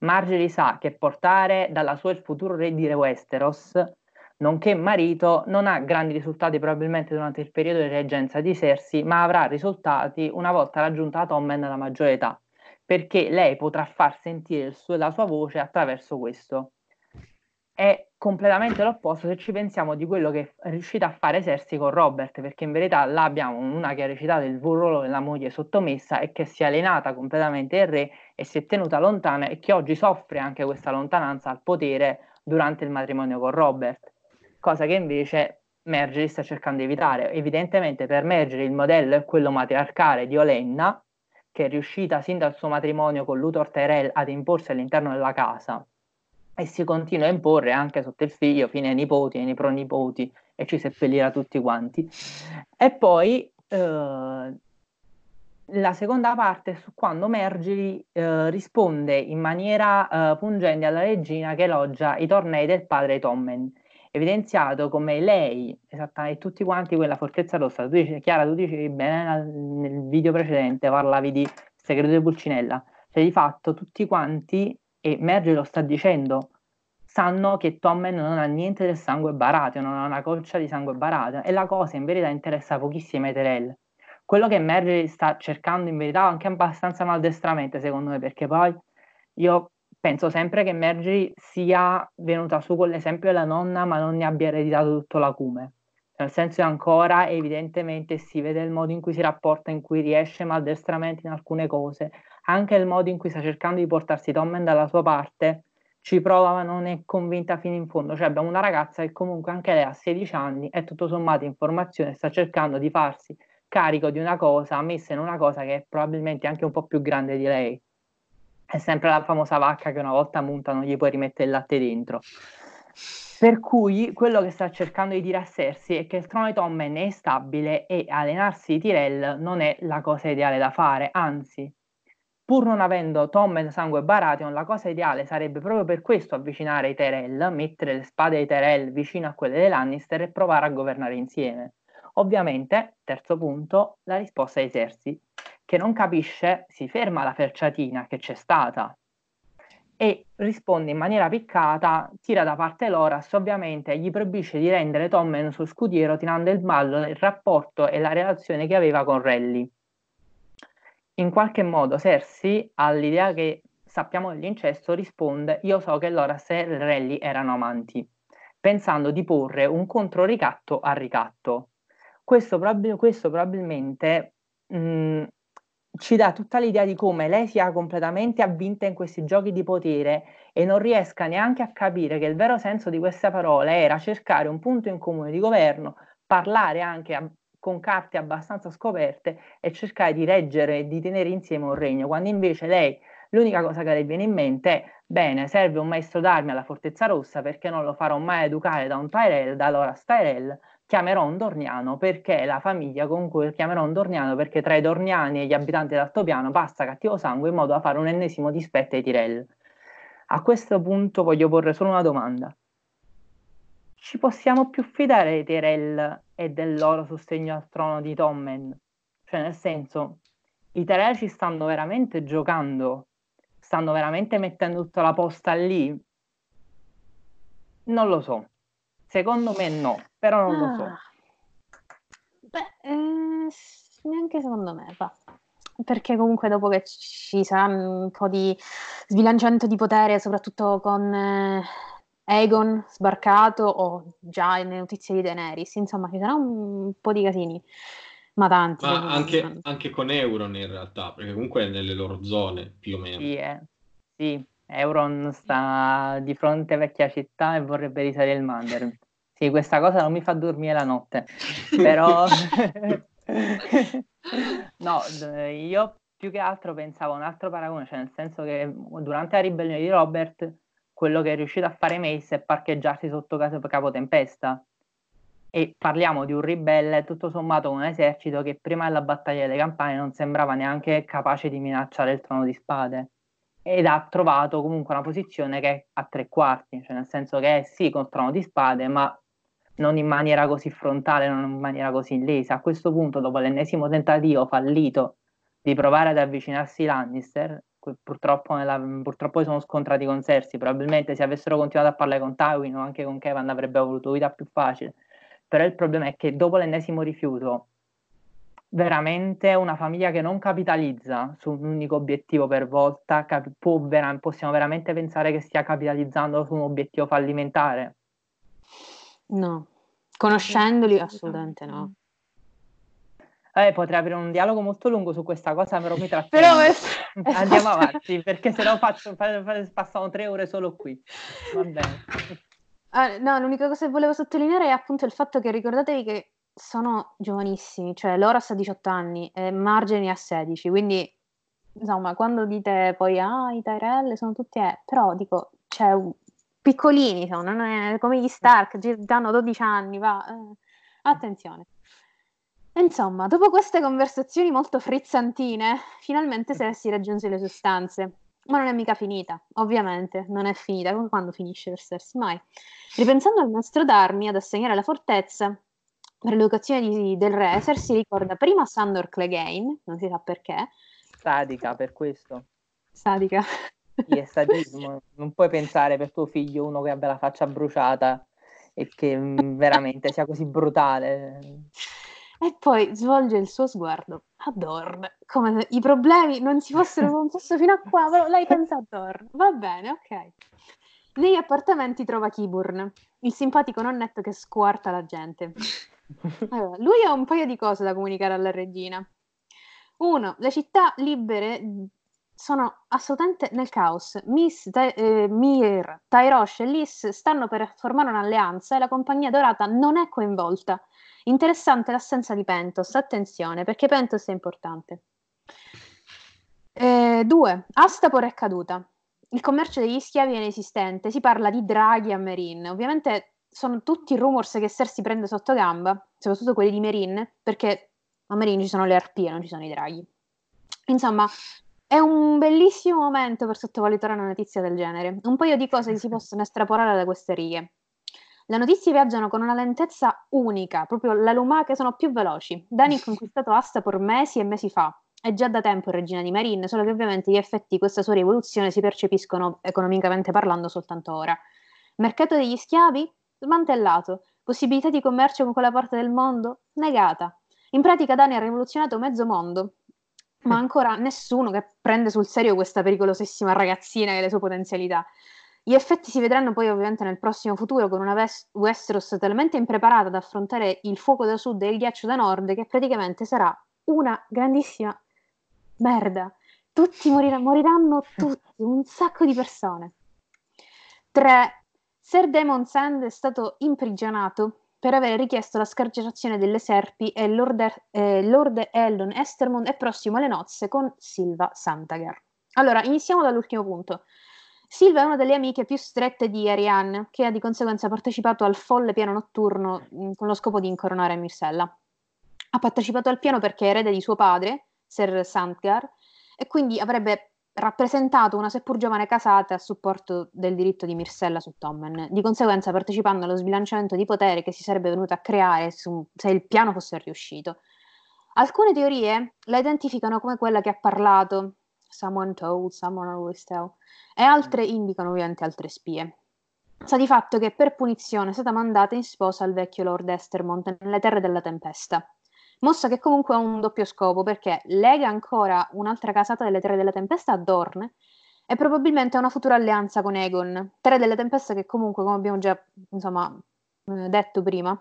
Margery sa che portare dalla sua il futuro re di Westeros, nonché marito, non ha grandi risultati probabilmente durante il periodo di reggenza di Cersei, ma avrà risultati una volta raggiunta Tommen alla maggiore età, perché lei potrà far sentire il suo, la sua voce attraverso questo. È completamente l'opposto se ci pensiamo di quello che è riuscita a fare Cersei con Robert, perché in verità là abbiamo una che ha recitato il ruolo della moglie sottomessa e che si è alienata completamente il re e si è tenuta lontana e che oggi soffre anche questa lontananza al potere durante il matrimonio con Robert, cosa che invece Mergeri sta cercando di evitare. Evidentemente per Mergeri il modello è quello matriarcale di Olenna, che è riuscita sin dal suo matrimonio con Luthor Tyrell ad imporsi all'interno della casa, e si continua a imporre anche sotto il figlio, fino ai nipoti, ai pronipoti, e ci seppellirà tutti quanti. E poi eh, la seconda parte è su quando Mergeri eh, risponde in maniera eh, pungente alla regina che elogia i tornei del padre Tommen, evidenziato come lei, esattamente tutti quanti quella fortezza rossa. Tu dici, Chiara, tu dicevi bene nel video precedente, parlavi di segreto di Pulcinella, cioè di fatto tutti quanti, e Mergeri lo sta dicendo, sanno che Tommen non ha niente del sangue barateo, non ha una goccia di sangue barateo, e la cosa in verità interessa pochissime Tyrell. Quello che Mergeri sta cercando in verità anche abbastanza maldestramente secondo me, perché poi io penso sempre che Mergeri sia venuta su con l'esempio della nonna, ma non ne abbia ereditato tutto l'acume. Nel senso che ancora evidentemente si vede il modo in cui si rapporta, in cui riesce maldestramente in alcune cose, anche il modo in cui sta cercando di portarsi Tommen dalla sua parte, ci prova ma non è convinta fino in fondo. Cioè abbiamo una ragazza che comunque anche lei ha sedici anni, è tutto sommato in formazione, sta cercando di farsi carico di una cosa, messa in una cosa che è probabilmente anche un po' più grande di lei. È sempre la famosa vacca che una volta munta non gli puoi rimettere il latte dentro. Per cui quello che sta cercando di dire a Cersei è che il trono di Tommen è stabile e allenarsi di Tyrell non è la cosa ideale da fare, anzi, pur non avendo Tommen sangue Baratheon, la cosa ideale sarebbe proprio per questo avvicinare i Tyrell, mettere le spade dei Tyrell vicino a quelle dei Lannister e provare a governare insieme. Ovviamente, terzo punto, la risposta di Cersei, che non capisce, si ferma alla ferciatina che c'è stata e risponde in maniera piccata, tira da parte Loras, ovviamente gli proibisce di rendere Tommen suo scudiero tirando il ballo il rapporto e la relazione che aveva con Renly. In qualche modo Cersei, all'idea che sappiamo dell'incesto, risponde: io so che Loras e Renly erano amanti, pensando di porre un controricatto al ricatto. Questo, prob- questo probabilmente mh, ci dà tutta l'idea di come lei sia completamente avvinta in questi giochi di potere e non riesca neanche a capire che il vero senso di questa parola era cercare un punto in comune di governo, parlare anche a- con carte abbastanza scoperte e cercare di reggere e di tenere insieme un regno, quando invece lei l'unica cosa che le viene in mente è: bene, serve un maestro d'armi alla Fortezza Rossa, perché non lo farò mai educare da un Tyrell, da Loras Tyrell, chiamerò un Dorniano perché è la famiglia con cui chiamerò un Dorniano, perché tra i Dorniani e gli abitanti d'Altopiano passa cattivo sangue in modo da fare un ennesimo dispetto ai Tyrell. A questo punto voglio porre solo una domanda: ci possiamo più fidare dei Tyrell e del loro sostegno al trono di Tommen? Cioè, nel senso, i Tyrell ci stanno veramente giocando, stanno veramente mettendo tutta la posta lì? Non lo so, secondo me no, però non ah, lo so. Beh, eh, neanche secondo me, va. Perché comunque dopo che ci sarà un po' di sbilanciamento di potere, soprattutto con eh, Aegon sbarcato o già le notizie di Daenerys, insomma ci sarà un po' di casini, ma tanti. Ma anche, anche con Euron in realtà, perché comunque è nelle loro zone più o meno. Sì, eh. sì. Euron sta di fronte vecchia città e vorrebbe risalire il Mander. Sì, questa cosa non mi fa dormire la notte, però no, io più che altro pensavo a un altro paragone, cioè nel senso che durante la ribellione di Robert quello che è riuscito a fare Mace è parcheggiarsi sotto Capotempesta, e parliamo di un ribelle tutto sommato con un esercito che prima della battaglia delle Campane non sembrava neanche capace di minacciare il trono di spade, ed ha trovato comunque una posizione che è a tre quarti, cioè nel senso che è sì col trono di spade, ma non in maniera così frontale, non in maniera così illesa. A questo punto, dopo l'ennesimo tentativo fallito di provare ad avvicinarsi Lannister, purtroppo, nella, purtroppo sono scontrati con Cersei, probabilmente se avessero continuato a parlare con Tywin o anche con Kevan avrebbero avuto vita più facile, però il problema è che dopo l'ennesimo rifiuto, veramente una famiglia che non capitalizza su un unico obiettivo per volta, cap- può vera- possiamo veramente pensare che stia capitalizzando su un obiettivo fallimentare? No, conoscendoli assolutamente no. Eh, potrei aprire un dialogo molto lungo su questa cosa, però mi trattengo. Però è... Andiamo avanti, perché se no faccio, passano tre ore solo qui. Va bene. Ah, no, l'unica cosa che volevo sottolineare è appunto il fatto che ricordatevi che sono giovanissimi, cioè Loras ha diciotto anni e Marge ne ha sedici, quindi insomma quando dite poi ah i Tyrell sono tutti eh, però dico cioè, piccolini sono, non è come gli Stark, hanno dodici anni, va, eh, attenzione. Insomma, dopo queste conversazioni molto frizzantine, finalmente Cersei raggiunse le sostanze. Ma non è mica finita, ovviamente, non è finita, come quando finisce per Cersei, mai. Ripensando al mostro d'armi ad assegnare la fortezza per l'educazione del re, Cersei ricorda prima Sandor Clegane, non si sa perché. Sadica, per questo. Sadica. Sì, è sadismo. Non puoi pensare per tuo figlio uno che abbia la faccia bruciata e che veramente sia così brutale. E poi svolge il suo sguardo a Dorne, come se i problemi non si fossero concesso fino a qua, però lei pensa a Dorne. Va bene, ok. Negli appartamenti trova Qyburn, il simpatico nonnetto che squarta la gente. Allora, lui ha un paio di cose da comunicare alla regina. Uno, le città libere sono assolutamente nel caos. Miss, Ty- eh, Mir, Tyrosh e Lys stanno per formare un'alleanza e la compagnia dorata non è coinvolta. Interessante l'assenza di Pentos, attenzione, perché Pentos è importante. Eh, due. Astapor è caduta. Il commercio degli schiavi è inesistente, si parla di draghi a Merin. Ovviamente sono tutti rumors che Cersei prende sotto gamba, soprattutto quelli di Merin, perché a Merin ci sono le arpie, non ci sono i draghi. Insomma, è un bellissimo momento per sottovalutare una notizia del genere. Un paio di cose che si possono estrapolare da queste righe. Le notizie viaggiano con una lentezza unica, proprio la lumaca sono più veloci. Dany ha conquistato Astapor mesi e mesi fa, è già da tempo regina di Merin, solo che ovviamente gli effetti di questa sua rivoluzione si percepiscono economicamente parlando soltanto ora. Mercato degli schiavi? Smantellato. Possibilità di commercio con quella parte del mondo? Negata. In pratica Dany ha rivoluzionato mezzo mondo, ma ancora nessuno che prende sul serio questa pericolosissima ragazzina e le sue potenzialità. Gli effetti si vedranno poi ovviamente nel prossimo futuro con una West- Westeros talmente impreparata ad affrontare il fuoco da sud e il ghiaccio da nord che praticamente sarà una grandissima merda. Tutti morir- moriranno tutti, un sacco di persone. Tre. Ser Daemon Sand è stato imprigionato per aver richiesto la scarcerazione delle serpi e Lord, er- eh, Lord Eldon Estermont è prossimo alle nozze con Sylva Santagar. Allora, iniziamo dall'ultimo punto. Sylva è una delle amiche più strette di Arianne, che ha di conseguenza partecipato al folle piano notturno mh, con lo scopo di incoronare Myrcella. Ha partecipato al piano perché è erede di suo padre, Ser Sandgar, e quindi avrebbe rappresentato una seppur giovane casata a supporto del diritto di Myrcella su Tommen, di conseguenza partecipando allo sbilanciamento di potere che si sarebbe venuto a creare su, se il piano fosse riuscito. Alcune teorie la identificano come quella che ha parlato Someone told, someone always tell. E altre indicano ovviamente altre spie. Sa di fatto che per punizione è stata mandata in sposa al vecchio Lord Estermont nelle terre della tempesta. Mossa che comunque ha un doppio scopo perché lega ancora un'altra casata delle terre della tempesta a Dorne e probabilmente ha una futura alleanza con Aegon. Terre della tempesta che comunque, come abbiamo già insomma detto prima,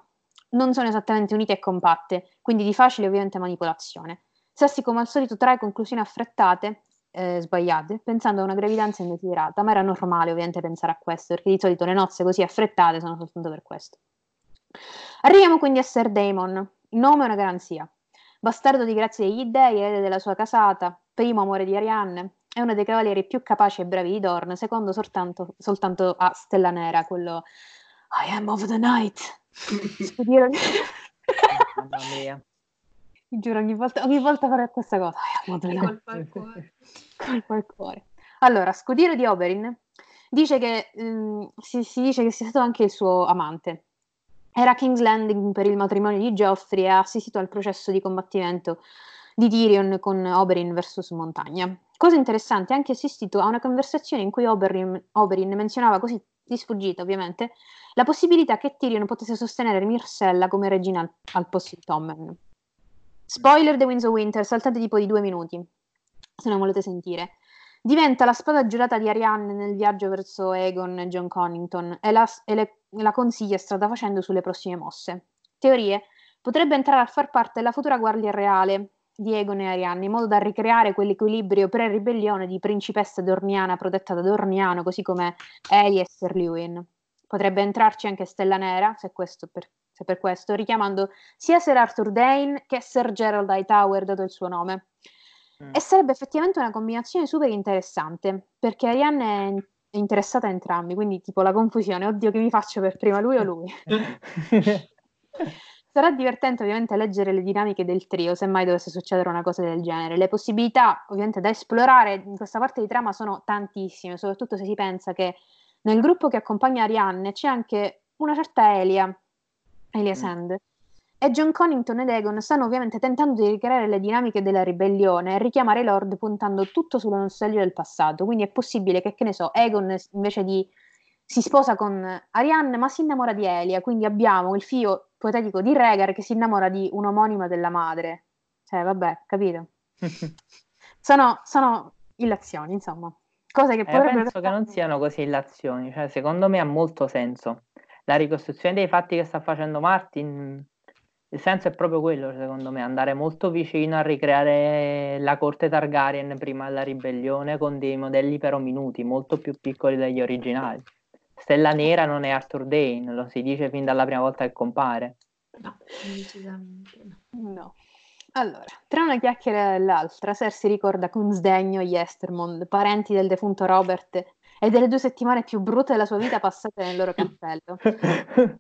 non sono esattamente unite e compatte, quindi di facile ovviamente manipolazione. Cersei come al solito trae conclusioni affrettate Eh, sbagliate, pensando a una gravidanza indesiderata, ma era normale ovviamente pensare a questo, perché di solito le nozze così affrettate sono soltanto per questo. Arriviamo quindi a Ser Daemon, il nome è una garanzia, bastardo di grazia degli dèi, erede della sua casata, primo amore di Arianne, è uno dei cavalieri più capaci e bravi di Dorne, secondo soltanto, soltanto a Stella Nera, quello I am of the night. Spedire... Mamma mia. Vi giuro, ogni volta, ogni volta farò questa cosa. Eh, colpa al cuore. Colpa al cuore. Allora, Scudiero di Oberyn dice che um, si, si dice che sia stato anche il suo amante. Era a King's Landing per il matrimonio di Joffrey e ha assistito al processo di combattimento di Tyrion con Oberyn versus Montagna. Cosa interessante, ha anche assistito a una conversazione in cui Oberyn, Oberyn menzionava così di sfuggita, ovviamente, la possibilità che Tyrion potesse sostenere Myrcella come regina al, al posto di Tommen. Spoiler The Winds of Winter, saltate tipo di due minuti, se non volete sentire. Diventa la spada giurata di Arianne nel viaggio verso Aegon e Jon Connington e la, e le, la consiglia strada facendo sulle prossime mosse. Teorie. Potrebbe entrare a far parte della futura guardia reale di Aegon e Arianne, in modo da ricreare quell'equilibrio pre-ribellione di principessa dorniana protetta da Dorniano, così come Aegon e Sir Lewin. Potrebbe entrarci anche Stella Nera, se, questo per, se per questo, richiamando sia Sir Arthur Dane che Sir Gerald Hightower, dato il suo nome. Mm. E sarebbe effettivamente una combinazione super interessante, perché Arianne è è interessata a entrambi, quindi tipo la confusione, oddio che mi faccio per prima, lui o lui? Sarà divertente ovviamente leggere le dinamiche del trio, se mai dovesse succedere una cosa del genere. Le possibilità ovviamente da esplorare in questa parte di trama sono tantissime, soprattutto se si pensa che nel gruppo che accompagna Arianne c'è anche una certa Elia, Elia mm. Sand, e John Connington ed Aegon stanno ovviamente tentando di ricreare le dinamiche della ribellione e richiamare i Lord puntando tutto sulla nostalgia del passato. Quindi è possibile che, che ne so, Aegon invece di si sposa con Arianne ma si innamora di Elia, quindi abbiamo il figlio ipotetico di Rhaegar che si innamora di un'omonima della madre. Cioè vabbè, capito? Sono, sono illazioni, insomma. Cose che eh, potrebbero... Penso che non siano così illazioni, cioè secondo me ha molto senso. La ricostruzione dei fatti che sta facendo Martin... Il senso è proprio quello, secondo me, andare molto vicino a ricreare la corte Targaryen prima della ribellione con dei modelli però minuti, molto più piccoli degli originali. Stella Nera non è Arthur Dane, lo si dice fin dalla prima volta che compare. No, decisamente no. No. Allora, tra una chiacchiera e l'altra, Cersei ricorda con sdegno gli Estermond, parenti del defunto Robert, e delle due settimane più brutte della sua vita passate nel loro castello.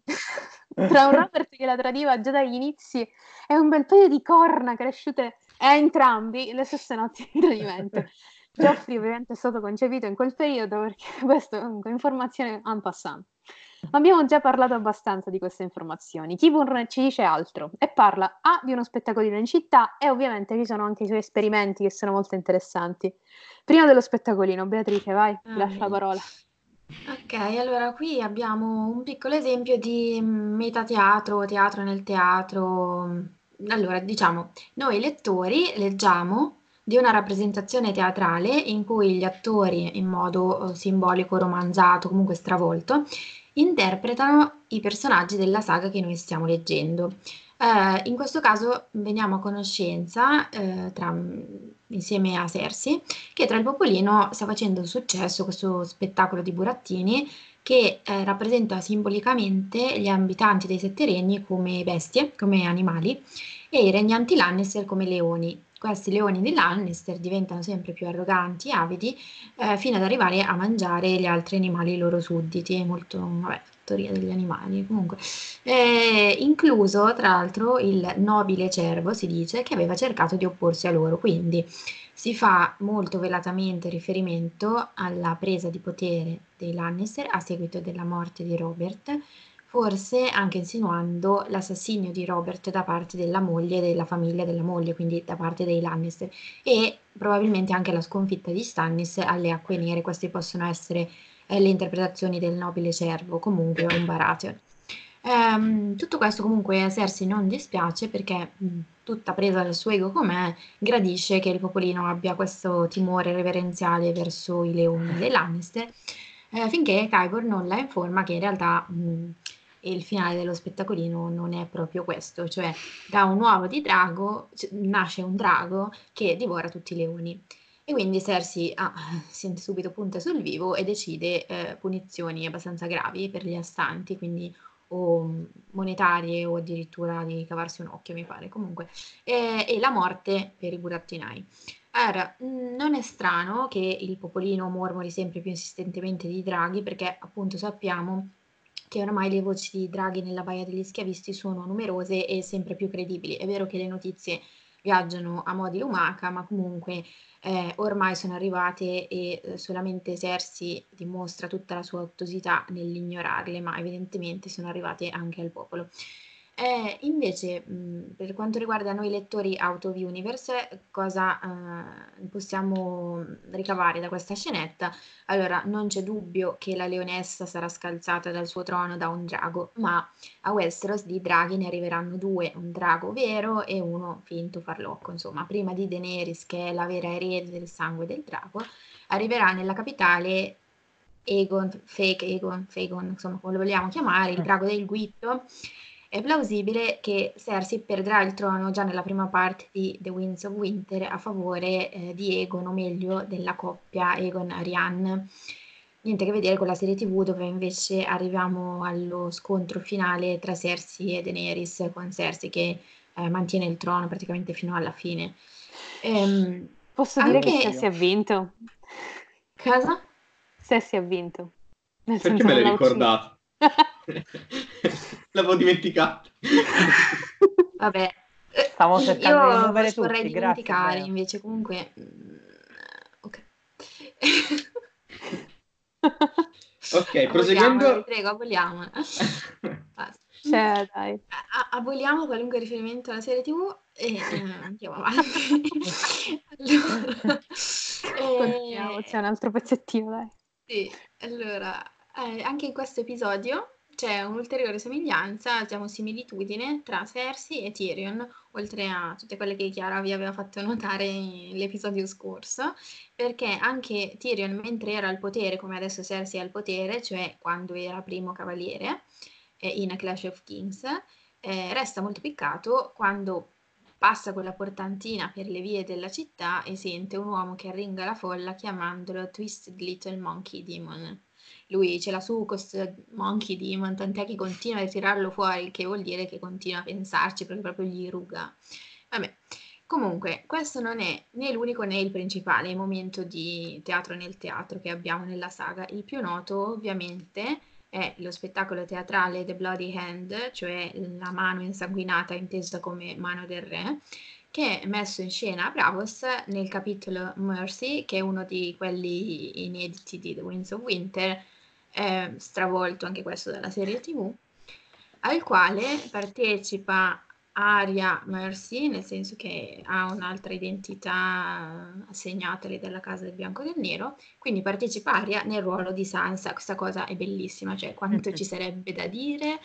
Tra un Robert che la tradiva già dagli inizi e un bel paio di corna cresciute a entrambi le stesse notti di tradimento. Joffrey ovviamente è stato concepito in quel periodo, perché questa è un'informazione en passant. Abbiamo già parlato abbastanza di queste informazioni. Qyburn ci dice altro e parla A di uno spettacolino in città, e ovviamente ci sono anche i suoi esperimenti che sono molto interessanti. Prima dello spettacolino, Beatrice, vai, ah, lascia la parola. Ok, allora qui abbiamo un piccolo esempio di metateatro, teatro nel teatro. Allora, diciamo, noi lettori leggiamo di una rappresentazione teatrale in cui gli attori, in modo simbolico, romanzato, comunque stravolto, interpretano i personaggi della saga che noi stiamo leggendo. Eh, in questo caso veniamo a conoscenza, eh, tra, insieme a Cersei, che tra il popolino sta facendo un successo questo spettacolo di burattini che eh, rappresenta simbolicamente gli abitanti dei Sette Regni come bestie, come animali, e i regnanti Lannister come leoni. Questi leoni di Lannister diventano sempre più arroganti, avidi, eh, fino ad arrivare a mangiare gli altri animali loro sudditi, molto, vabbè, fattoria degli animali, comunque. Eh, incluso, tra l'altro, il nobile cervo, si dice, che aveva cercato di opporsi a loro, quindi si fa molto velatamente riferimento alla presa di potere dei Lannister a seguito della morte di Robert, forse anche insinuando l'assassinio di Robert da parte della moglie, della famiglia della moglie, quindi da parte dei Lannister, e probabilmente anche la sconfitta di Stannis alle Acque Nere. Queste possono essere eh, le interpretazioni del nobile cervo, comunque un Baratheon. Ehm, tutto questo comunque a Cersei non dispiace, perché mh, tutta presa dal suo ego com'è, gradisce che il popolino abbia questo timore reverenziale verso i leoni dei Lannister, eh, finché Qyburn non la informa che in realtà... Mh, E il finale dello spettacolino non è proprio questo, cioè da un uovo di drago nasce un drago che divora tutti i leoni, e quindi Cersei ah, sente subito punta sul vivo e decide eh, punizioni abbastanza gravi per gli astanti, quindi o monetarie o addirittura di cavarsi un occhio, mi pare, comunque, e, e la morte per i burattinai. Allora, non è strano che il popolino mormori sempre più insistentemente di draghi, perché appunto sappiamo che ormai le voci di draghi nella baia degli schiavisti sono numerose e sempre più credibili. È vero che le notizie viaggiano a mo' di lumaca, ma comunque eh, ormai sono arrivate, e solamente Cersei dimostra tutta la sua ottosità nell'ignorarle, ma evidentemente sono arrivate anche al popolo. Eh, invece, mh, per quanto riguarda noi lettori Out of Universe, cosa eh, possiamo ricavare da questa scenetta? Allora, non c'è dubbio che la leonessa sarà scalzata dal suo trono da un drago, ma a Westeros di draghi ne arriveranno due, un drago vero e uno finto farlocco, insomma. Prima di Daenerys, che è la vera erede del sangue del drago, arriverà nella capitale Aegon, fake Aegon, Fagon, insomma, come lo vogliamo chiamare, il drago del guitto. È plausibile che Cersei perderà il trono già nella prima parte di The Winds of Winter a favore eh, di Aegon, o meglio della coppia Aegon-Arianne. Niente a che vedere con la serie tivù dove invece arriviamo allo scontro finale tra Cersei e Daenerys, con Cersei che eh, mantiene il trono praticamente fino alla fine. Ehm, Posso dire che Cersei ha vinto? Cosa? Cersei ha vinto. Nel Perché me l'hai ricordata? L'avevo dimenticata. Vabbè. Stavo cercando Io di vorrei tutti. dimenticare Grazie, invece comunque... Ok. Ok, proseguendo, prego, aboliamo. Cioè, dai. A- aboliamo qualunque riferimento alla serie tivù e eh, andiamo avanti. Allora, eh, c'è un altro pezzettino, dai. Sì, allora, eh, anche in questo episodio c'è un'ulteriore somiglianza, diciamo similitudine tra Cersei e Tyrion, oltre a tutte quelle che Chiara vi aveva fatto notare nell'episodio scorso, perché anche Tyrion, mentre era al potere, come adesso Cersei è al potere, cioè quando era primo cavaliere eh, in A Clash of Kings, eh, resta molto piccato quando passa quella portantina per le vie della città e sente un uomo che arringa la folla chiamandolo Twisted Little Monkey Demon. Lui ce l'ha su questo Monkey Demon, tant'è che continua a tirarlo fuori, che vuol dire che continua a pensarci perché proprio gli ruga. Vabbè, comunque, questo non è né l'unico né il principale momento di teatro nel teatro che abbiamo nella saga. Il più noto, ovviamente, è lo spettacolo teatrale The Bloody Hand, cioè la mano insanguinata intesa come mano del re, che è messo in scena a Braavos nel capitolo Mercy, che è uno di quelli inediti di The Winds of Winter, eh, stravolto anche questo dalla serie tivù, al quale partecipa Arya Mercy, nel senso che ha un'altra identità assegnatale dalla casa del bianco e del nero, quindi partecipa Arya nel ruolo di Sansa. Questa cosa è bellissima, cioè quanto ci sarebbe da dire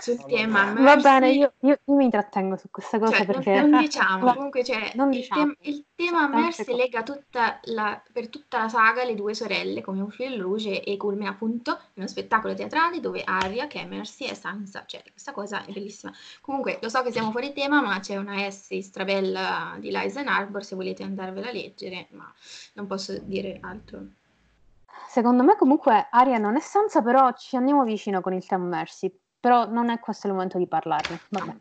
sul tema Mercy. Va bene, io, io, io mi intrattengo su questa cosa, cioè, perché... Non, non diciamo, ma... comunque cioè, non il, diciamo. Te- il tema Mercy lega tutta la, per tutta la saga le due sorelle come un filo rouge e culmina appunto in uno spettacolo teatrale dove Arya, che è Mercy, è Sansa, cioè questa cosa è bellissima. Comunque, lo so che siamo fuori tema, ma c'è una essay strabella di Liza Narbor se volete andarvela a leggere, ma non posso dire altro. Secondo me comunque Arya non è Sansa, però ci andiamo vicino con il tema Mercy, però non è questo il momento di parlarne. Vabbè.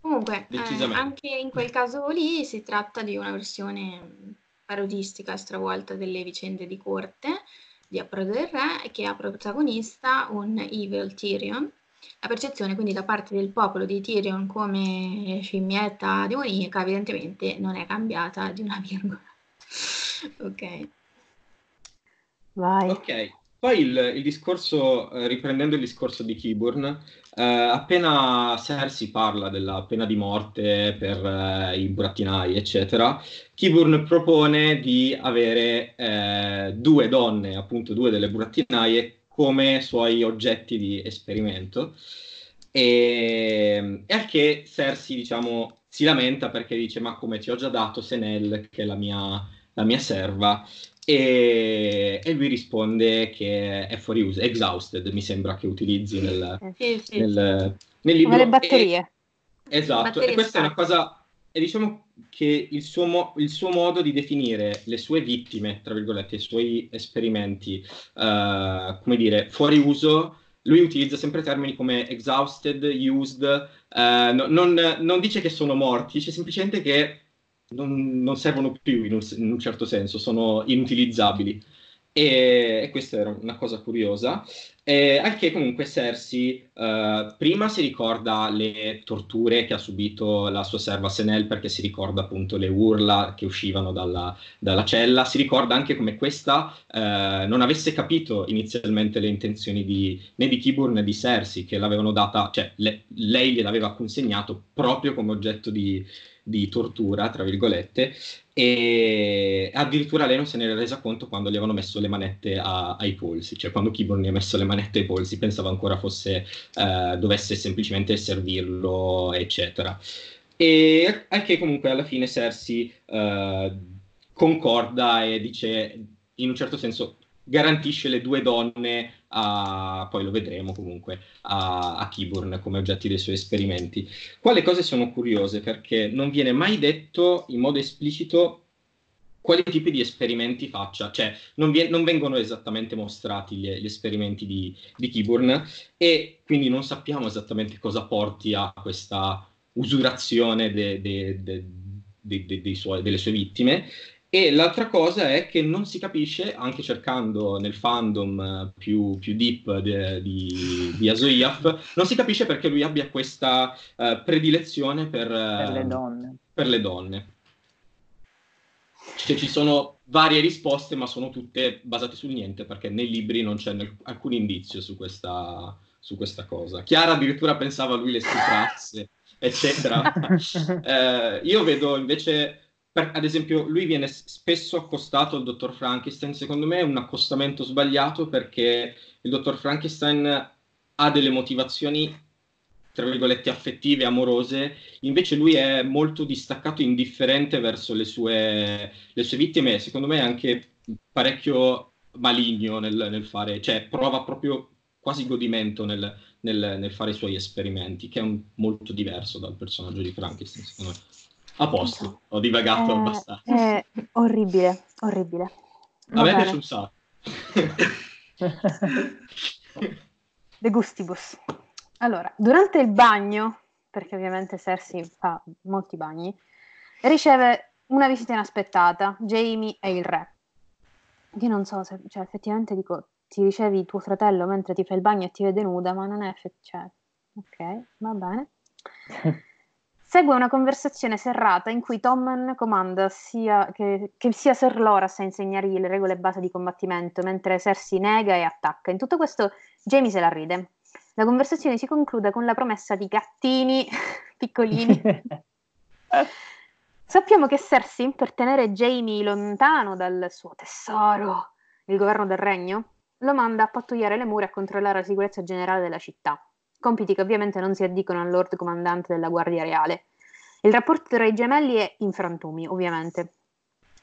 Comunque eh, anche in quel caso lì si tratta di una versione parodistica stravolta delle vicende di corte di Approdo del Re, che ha protagonista un evil Tyrion. La percezione quindi da parte del popolo di Tyrion come scimmietta demonica evidentemente non è cambiata di una virgola. Ok. Vai. Ok. Poi il, il discorso, riprendendo il discorso di Qyburn, eh, appena Cersei parla della pena di morte per eh, i burattinai, eccetera, Qyburn propone di avere eh, due donne, appunto due delle burattinaie, come suoi oggetti di esperimento, e, e al che Cersei, diciamo, si lamenta perché dice: ma come ti ho già dato Senel, che è la mia, la mia serva, e, e lui risponde che è fuori uso, exhausted, mi sembra che utilizzi nel, sì, sì, nel, sì. nel libro. Come le batterie. E, esatto, batterie e questa è una cosa, e diciamo che il suo, mo- il suo modo di definire le sue vittime, tra virgolette, i suoi esperimenti, uh, come dire, fuori uso, lui utilizza sempre termini come exhausted, used, uh, no, non, non dice che sono morti, dice semplicemente che non, non servono più in un, in un certo senso, sono inutilizzabili. E, e questa era una cosa curiosa, eh, anche comunque Cersei eh, prima si ricorda le torture che ha subito la sua serva Senel, perché si ricorda appunto le urla che uscivano dalla, dalla cella, si ricorda anche come questa eh, non avesse capito inizialmente le intenzioni di, né di Qyburn né di Cersei, che l'avevano data, cioè le, lei gliel'aveva consegnato proprio come oggetto di, di tortura, tra virgolette, e addirittura lei non se ne era resa conto quando gli avevano messo le manette a, ai polsi, cioè quando Qyburn gli ha messo le manette ai polsi pensava ancora fosse eh, dovesse semplicemente servirlo, eccetera. E anche comunque alla fine Cersei eh, concorda e dice, in un certo senso garantisce le due donne a, poi lo vedremo comunque, a, a Qyburn come oggetti dei suoi esperimenti. Quale cose sono curiose, perché non viene mai detto in modo esplicito quali tipi di esperimenti faccia, cioè non, vi, non vengono esattamente mostrati gli, gli esperimenti di, di Kiburn, e quindi non sappiamo esattamente cosa porti a questa usurazione de, de, de, de, de, de suoi, delle sue vittime. E l'altra cosa è che non si capisce, anche cercando nel fandom più, più deep de, di, di Azoiaf, non si capisce perché lui abbia questa uh, predilezione per, per le donne. Per le donne. Cioè, ci sono varie risposte, ma sono tutte basate sul niente, perché nei libri non c'è nel, alcun indizio su questa, su questa cosa. Chiara addirittura pensava lui le stuprasse, eccetera. eh, io vedo invece, per, ad esempio, lui viene spesso accostato al dottor Frankenstein. Secondo me è un accostamento sbagliato, perché il dottor Frankenstein ha delle motivazioni, tra virgolette, affettive, amorose, invece lui è molto distaccato, indifferente verso le sue, le sue vittime. Secondo me è anche parecchio maligno nel, nel fare, cioè prova proprio quasi godimento nel, nel, nel fare i suoi esperimenti, che è un, molto diverso dal personaggio di Frankenstein, secondo me. A posto, ho divagato è, abbastanza. È orribile, orribile. Va a me piace un sacco. De gustibus. Allora, durante il bagno, perché ovviamente Cersei fa molti bagni, riceve una visita inaspettata, Jaime e il re. Io non so se, cioè, effettivamente dico, ti ricevi tuo fratello mentre ti fai il bagno e ti vede nuda, ma non è effettivamente, cioè, ok, va bene. Segue una conversazione serrata in cui Tommen comanda sia che, che sia Ser Loras a insegnargli le regole base di combattimento, mentre Cersei nega e attacca. In tutto questo Jaime se la ride. La conversazione si conclude con la promessa di gattini piccolini. Sappiamo che Cersei, per tenere Jaime lontano dal suo tesoro, il governo del regno, lo manda a pattugliare le mura e a controllare la sicurezza generale della città. Compiti che ovviamente non si addicono al Lord Comandante della Guardia Reale. Il rapporto tra i gemelli è in frantumi, ovviamente.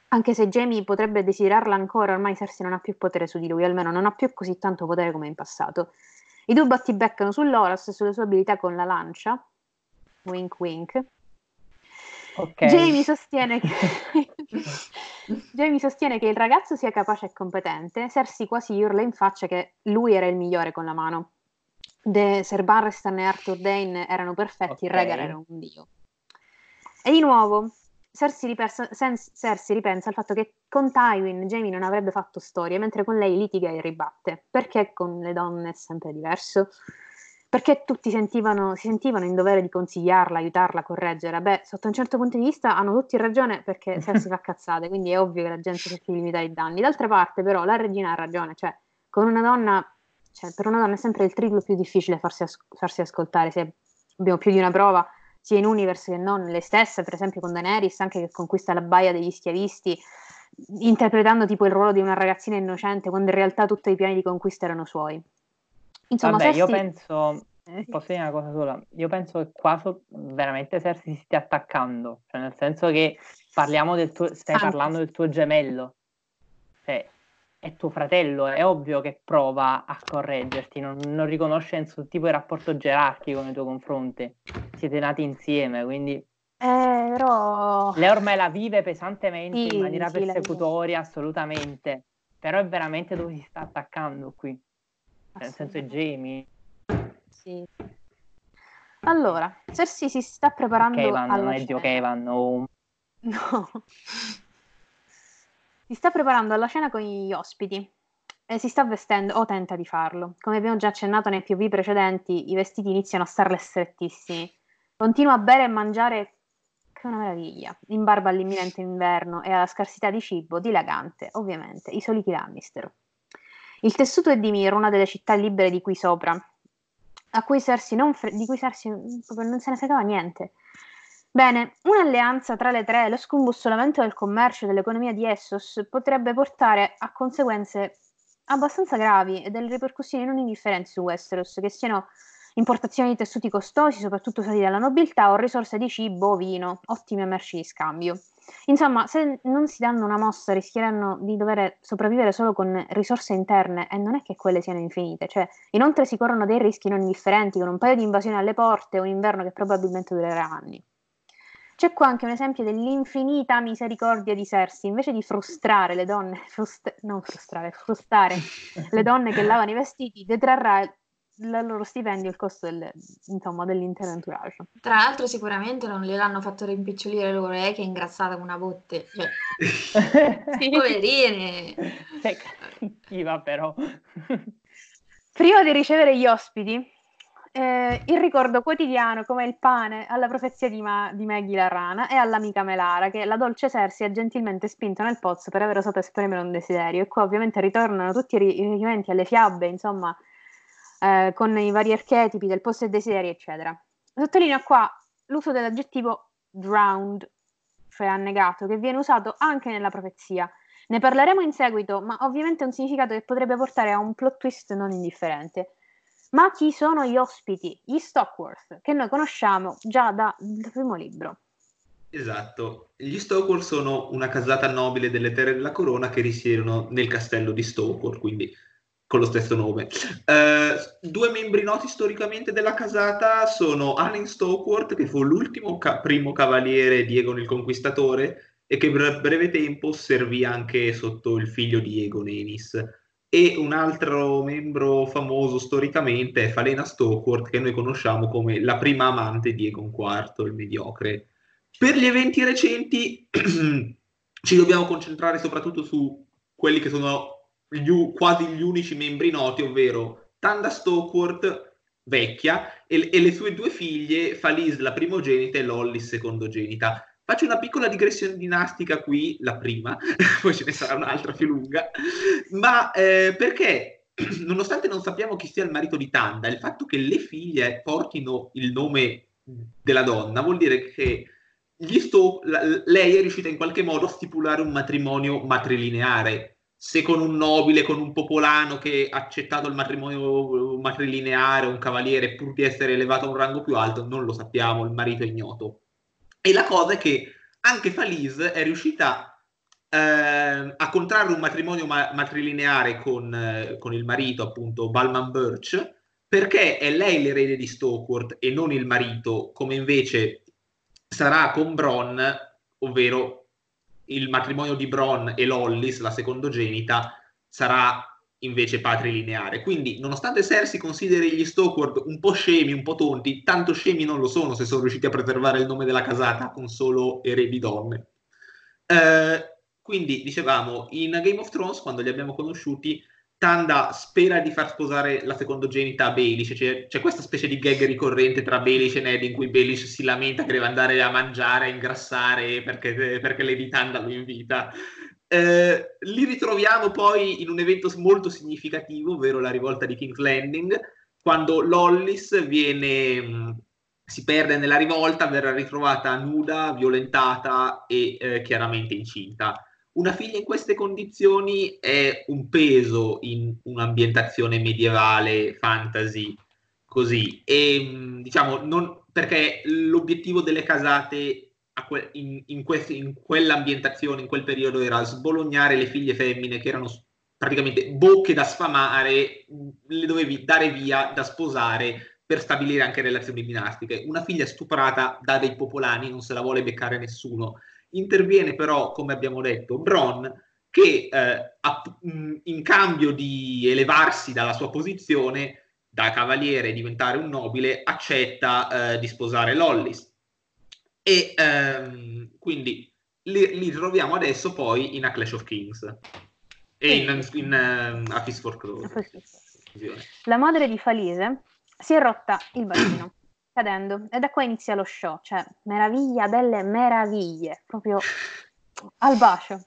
Anche se Jaime potrebbe desiderarla ancora, ormai Cersei non ha più potere su di lui, almeno non ha più così tanto potere come in passato. I due battibeccano su Loras e sulle sue abilità con la lancia. Wink wink. Okay. Jaime sostiene che... Jaime sostiene che il ragazzo sia capace e competente. Cersei quasi urla in faccia che lui era il migliore con la mano. De Ser Barristan e Arthur Dayne erano perfetti, okay. Il Rhaegar era un dio. E di nuovo Cersei ripensa, Cersei ripensa al fatto che con Tywin Jaime non avrebbe fatto storie, mentre con lei litiga e ribatte. Perché con le donne è sempre diverso? Perché tutti sentivano, si sentivano in dovere di consigliarla, aiutarla, correggere? Beh, sotto un certo punto di vista hanno tutti ragione, perché Cersei fa cazzate, quindi è ovvio che la gente cerca di limitare i danni. D'altra parte però la regina ha ragione, cioè con una donna, cioè per una donna è sempre il triplo più difficile farsi, as- farsi ascoltare, se abbiamo più di una prova, sia in Universe che non le stesse, per esempio con Daenerys, anche che conquista la baia degli schiavisti, interpretando tipo il ruolo di una ragazzina innocente, quando in realtà tutti i piani di conquista erano suoi. Insomma, vabbè, Cersei... io penso, posso dire una cosa sola, io penso che qua so, veramente Cersei si stia attaccando, cioè nel senso che parliamo del tuo, stai anche parlando del tuo gemello, cioè è tuo fratello, è ovvio che prova a correggerti, non, non riconosce nessun tipo di rapporto gerarchico nei tuoi confronti, siete nati insieme, quindi eh, però... lei ormai la vive pesantemente, sì, in maniera sì, persecutoria, assolutamente, però è veramente dove si sta attaccando qui, nel senso è Jaime. Sì. Allora, Cersei si sta preparando Kevan, alla non è Dio Kevan, no. no. Si sta preparando alla cena con gli ospiti e si sta vestendo, o tenta di farlo. Come abbiamo già accennato nei P O V precedenti, i vestiti iniziano a starle strettissimi. Continua a bere e mangiare, che è una meraviglia, in barba all'imminente inverno e alla scarsità di cibo dilagante, ovviamente, i soliti Lannister. Il tessuto è di Myr, una delle città libere di qui sopra, a cui Cersei non fre- di cui Cersei non se ne fregava niente. Bene, un'alleanza tra le tre e lo scombussolamento del commercio e dell'economia di Essos potrebbe portare a conseguenze abbastanza gravi e delle ripercussioni non indifferenti su Westeros, che siano importazioni di tessuti costosi, soprattutto usati dalla nobiltà, o risorse di cibo o vino, ottime merci di scambio. Insomma, se non si danno una mossa rischieranno di dover sopravvivere solo con risorse interne, e non è che quelle siano infinite, cioè inoltre si corrono dei rischi non indifferenti, con un paio di invasioni alle porte, un inverno che probabilmente durerà anni. C'è qua anche un esempio dell'infinita misericordia di Cersei. Invece di frustrare le donne, frust- non frustrare, frustare le donne che lavano i vestiti, detrarrà il loro stipendio il costo del, insomma, dell'intero entourage. Tra l'altro sicuramente non gliel'hanno fatto rimpicciolire loro, lei che è ingrassata con una botte. Cioè, poverine! Cioè, cattiva però. Prima di ricevere gli ospiti, Eh, il ricordo quotidiano come il pane alla profezia di, Ma- di Maggie la rana e all'amica Melara che la dolce Cersei ha gentilmente spinto nel pozzo per aver osato esprimere un desiderio. E qua ovviamente ritornano tutti i riferimenti alle fiabe, insomma, eh, con i vari archetipi del posto e desideri, eccetera. Sottolineo qua l'uso dell'aggettivo drowned, cioè annegato, che viene usato anche nella profezia. Ne parleremo in seguito, ma ovviamente è un significato che potrebbe portare a un plot twist non indifferente. Ma chi sono gli ospiti? Gli Stockworth, che noi conosciamo già dal primo libro. Esatto. Gli Stockworth sono una casata nobile delle terre della corona che risiedono nel castello di Stockworth, quindi con lo stesso nome. Eh, due membri noti storicamente della casata sono Alan Stockworth, che fu l'ultimo ca- primo cavaliere di Egon il Conquistatore e che per breve tempo servì anche sotto il figlio di Egon, Aenys. E un altro membro famoso storicamente è Falena Stockworth, che noi conosciamo come la prima amante di Egon quarto, il mediocre. Per gli eventi recenti ci dobbiamo concentrare soprattutto su quelli che sono gli, quasi gli unici membri noti, ovvero Tanda Stockworth, vecchia, e, e le sue due figlie, Falis la primogenita e Lollis secondogenita. Faccio una piccola digressione dinastica qui, la prima, poi ce ne sarà un'altra più lunga, ma eh, perché, nonostante non sappiamo chi sia il marito di Tanda, il fatto che le figlie portino il nome della donna vuol dire che gli sto, la, lei è riuscita in qualche modo a stipulare un matrimonio matrilineare. Se con un nobile, con un popolano che ha accettato il matrimonio matrilineare, un cavaliere, pur di essere elevato a un rango più alto, non lo sappiamo, il marito è ignoto. E la cosa è che anche Falis è riuscita eh, a contrarre un matrimonio ma- matrilineare con, eh, con il marito, appunto, Balman Birch, perché è lei l'erede di Stockworth e non il marito, come invece sarà con Bronn, ovvero il matrimonio di Bronn e Lollis, la secondogenita, sarà invece patrilineare. Quindi, nonostante Cersei consideri gli Stockworth un po' scemi, un po' tonti, tanto scemi non lo sono se sono riusciti a preservare il nome della casata con solo eredi donne. Eh, quindi, dicevamo, in Game of Thrones, quando li abbiamo conosciuti, Tanda spera di far sposare la secondogenita a Baelish. C'è, c'è questa specie di gag ricorrente tra Baelish e Ned, in cui Baelish si lamenta che deve andare a mangiare, a ingrassare, perché, perché Lady Tanda lo invita. Eh, li ritroviamo poi in un evento molto significativo, ovvero la rivolta di King's Landing, quando Lollis viene, mh, si perde nella rivolta, verrà ritrovata nuda, violentata e eh, chiaramente incinta. Una figlia in queste condizioni è un peso in un'ambientazione medievale, fantasy, così. E mh, diciamo, non, perché l'obiettivo delle casate In, in, questi, in quell'ambientazione, in quel periodo, era sbolognare le figlie femmine che erano praticamente bocche da sfamare, le dovevi dare via, da sposare, per stabilire anche relazioni dinastiche. Una figlia stuprata da dei popolani non se la vuole beccare nessuno. Interviene però, come abbiamo detto, Bronn, che eh, app- in cambio di elevarsi dalla sua posizione da cavaliere e diventare un nobile, accetta eh, di sposare Lollis. E um, quindi li, li troviamo adesso poi in A Clash of Kings e in, in, in uh, A Feast for Crows. La madre di Falise si è rotta il bacino cadendo, e da qua inizia lo show, cioè meraviglia delle meraviglie, proprio al bacio.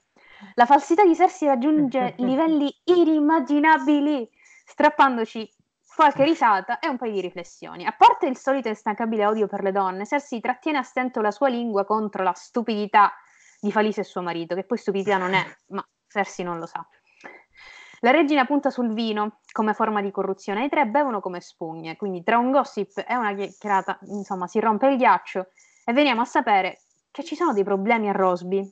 La falsità di Cersei raggiunge livelli inimmaginabili, strappandoci qualche risata e un paio di riflessioni. A parte il solito instancabile odio per le donne, Cersei trattiene a stento la sua lingua contro la stupidità di Falise e suo marito, che poi stupidità non è, ma Cersei non lo sa. La regina punta sul vino come forma di corruzione, i tre bevono come spugne, quindi tra un gossip e una chiacchierata, insomma, si rompe il ghiaccio e veniamo a sapere che ci sono dei problemi a Rosby.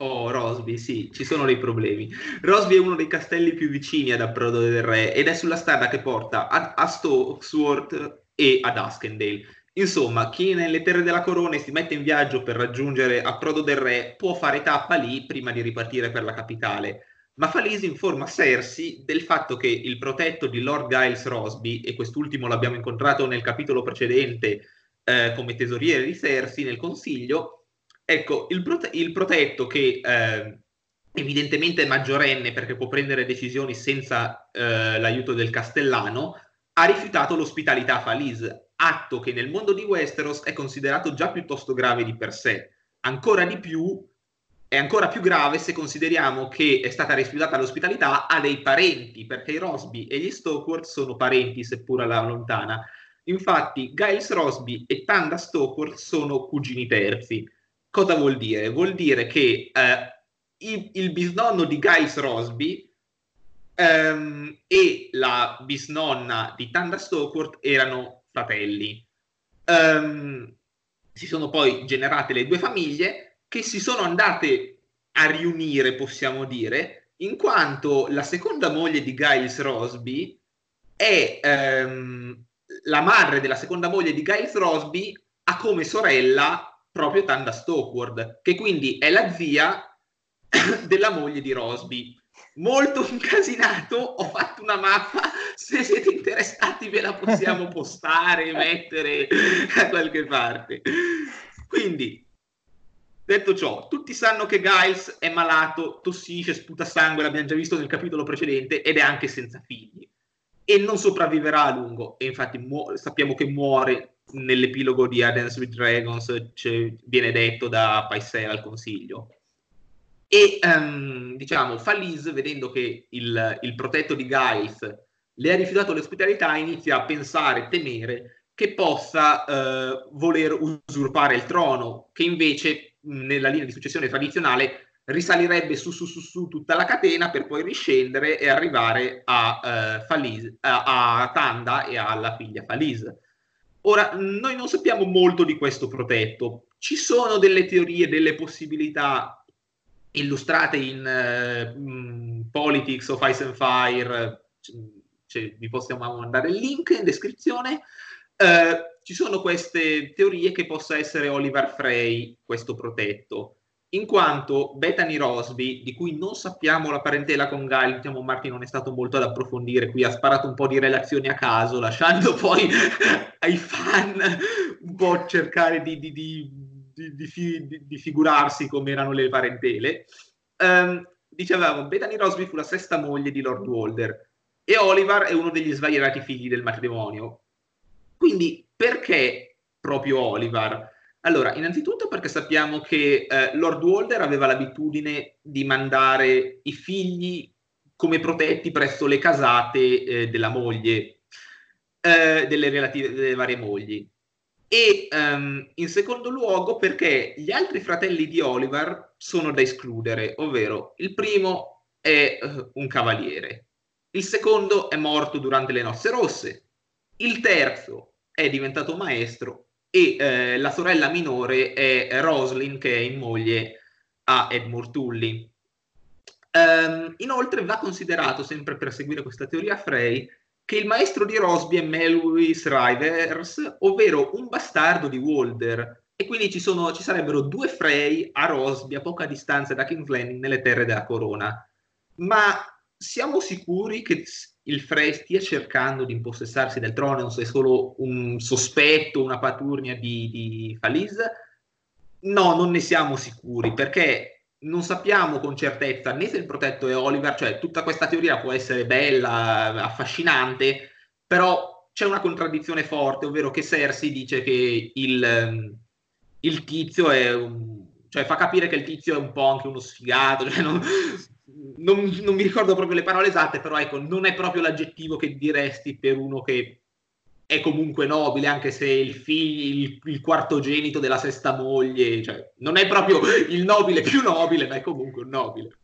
Oh, Rosby, sì, ci sono dei problemi. Rosby è uno dei castelli più vicini ad Approdo del Re ed è sulla strada che porta a, a Stocksworth e ad Askendale. Insomma, chi nelle terre della Corona si mette in viaggio per raggiungere Approdo del Re può fare tappa lì prima di ripartire per la capitale, ma Falesi informa Cersei del fatto che il protetto di Lord Giles Rosby, e quest'ultimo l'abbiamo incontrato nel capitolo precedente eh, come tesoriere di Cersei nel Consiglio, ecco, il, prote- il protetto che eh, evidentemente è maggiorenne perché può prendere decisioni senza eh, l'aiuto del castellano, ha rifiutato l'ospitalità a Falesi, atto che nel mondo di Westeros è considerato già piuttosto grave di per sé. Ancora di più, è ancora più grave se consideriamo che è stata rifiutata l'ospitalità a dei parenti, perché i Rosby e gli Stockworth sono parenti, seppur alla lontana. Infatti, Giles Rosby e Tanda Stockworth sono cugini terzi. Cosa vuol dire? Vuol dire che eh, il, il bisnonno di Giles Rosby ehm, e la bisnonna di Tanda Stockworth erano fratelli. Um, si sono poi generate le due famiglie che si sono andate a riunire, possiamo dire, in quanto la seconda moglie di Giles Rosby è um, la madre della seconda moglie di Giles Rosby ha come sorella proprio Tanda Stockworth, che quindi è la zia della moglie di Rosby. Molto incasinato, ho fatto una mappa, se siete interessati ve la possiamo postare, mettere da qualche parte. Quindi, detto ciò, tutti sanno che Giles è malato, tossisce, sputa sangue, l'abbiamo già visto nel capitolo precedente, ed è anche senza figli. E non sopravviverà a lungo, e infatti mu- sappiamo che muore nell'epilogo di A Dance with Dragons, cioè, viene detto da Pycelle al Consiglio. E um, diciamo Falesi, vedendo che il, il protetto di Giles le ha rifiutato l'ospitalità, inizia a pensare, temere che possa uh, voler usurpare il trono, che invece nella linea di successione tradizionale risalirebbe su su su, su tutta la catena per poi riscendere e arrivare a, uh, Falesi, a, a Tanda e alla figlia Falesi. Ora, noi non sappiamo molto di questo protetto, ci sono delle teorie, delle possibilità illustrate in uh, mh, Politics of Ice and Fire, c- c- vi possiamo mandare il link in descrizione. Uh, ci sono queste teorie che possa essere Oliver Frey questo protetto, in quanto Bethany Rosby, di cui non sappiamo la parentela con Giles, diciamo Martin non è stato molto ad approfondire qui, ha sparato un po' di relazioni a caso, lasciando poi ai fan un po' cercare di, di, di Di, di, di figurarsi come erano le parentele. Um, dicevamo, Bethany Rosby fu la sesta moglie di Lord Walder e Oliver è uno degli svariati figli del matrimonio. Quindi perché proprio Oliver? Allora, innanzitutto perché sappiamo che eh, Lord Walder aveva l'abitudine di mandare i figli come protetti presso le casate eh, della moglie, eh, delle relative delle varie mogli. E um, in secondo luogo perché gli altri fratelli di Oliver sono da escludere, ovvero il primo è uh, un cavaliere, il secondo è morto durante le nozze rosse, il terzo è diventato maestro e uh, la sorella minore è Roslyn, che è in moglie a Edmure Tully. Um, inoltre va considerato, sempre per seguire questa teoria Frey, che il maestro di Rosby è Melwys Rivers, ovvero un bastardo di Walder, e quindi ci, sono, ci sarebbero due Frey a Rosby a poca distanza da King's Landing nelle terre della Corona. Ma siamo sicuri che il Frey stia cercando di impossessarsi del trono, non so, è solo un sospetto, una paturnia di, di Falesi? No, non ne siamo sicuri, perché non sappiamo con certezza né se il protetto è Oliver, cioè tutta questa teoria può essere bella, affascinante, però c'è una contraddizione forte, ovvero che Cersei dice che il, il tizio è un, cioè fa capire che il tizio è un po' anche uno sfigato, cioè non, non, non mi ricordo proprio le parole esatte, però ecco, non è proprio l'aggettivo che diresti per uno che è comunque nobile, anche se il figlio, il, il quartogenito della sesta moglie, cioè non è proprio il nobile più nobile, ma è comunque un nobile.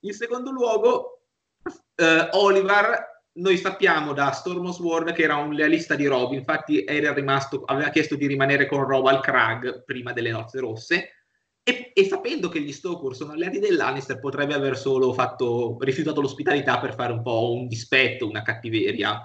In secondo luogo, eh, Oliver, noi sappiamo da Stormsword che era un lealista di Rob, infatti era rimasto, aveva chiesto di rimanere con Rob al Crag prima delle nozze rosse, e, e sapendo che gli Stockworth sono alleati dell'Lannister, potrebbe aver solo fatto, rifiutato l'ospitalità per fare un po' un dispetto, una cattiveria.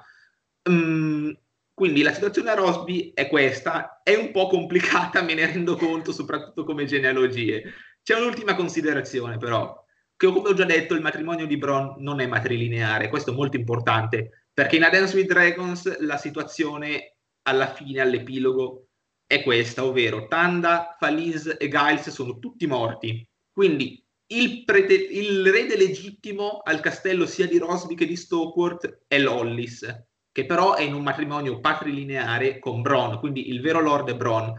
Um, Quindi la situazione a Rosby è questa, è un po' complicata, me ne rendo conto, soprattutto come genealogie. C'è un'ultima considerazione però, che come ho già detto il matrimonio di Bronn non è matrilineare, questo è molto importante, perché in A Dance with Dragons la situazione alla fine, all'epilogo, è questa, ovvero Tanda, Faliz e Giles sono tutti morti, quindi il, prete- il rete legittimo al castello sia di Rosby che di Stokeworth è Lollis, che però è in un matrimonio patrilineare con Bronn, quindi il vero Lord è Bronn,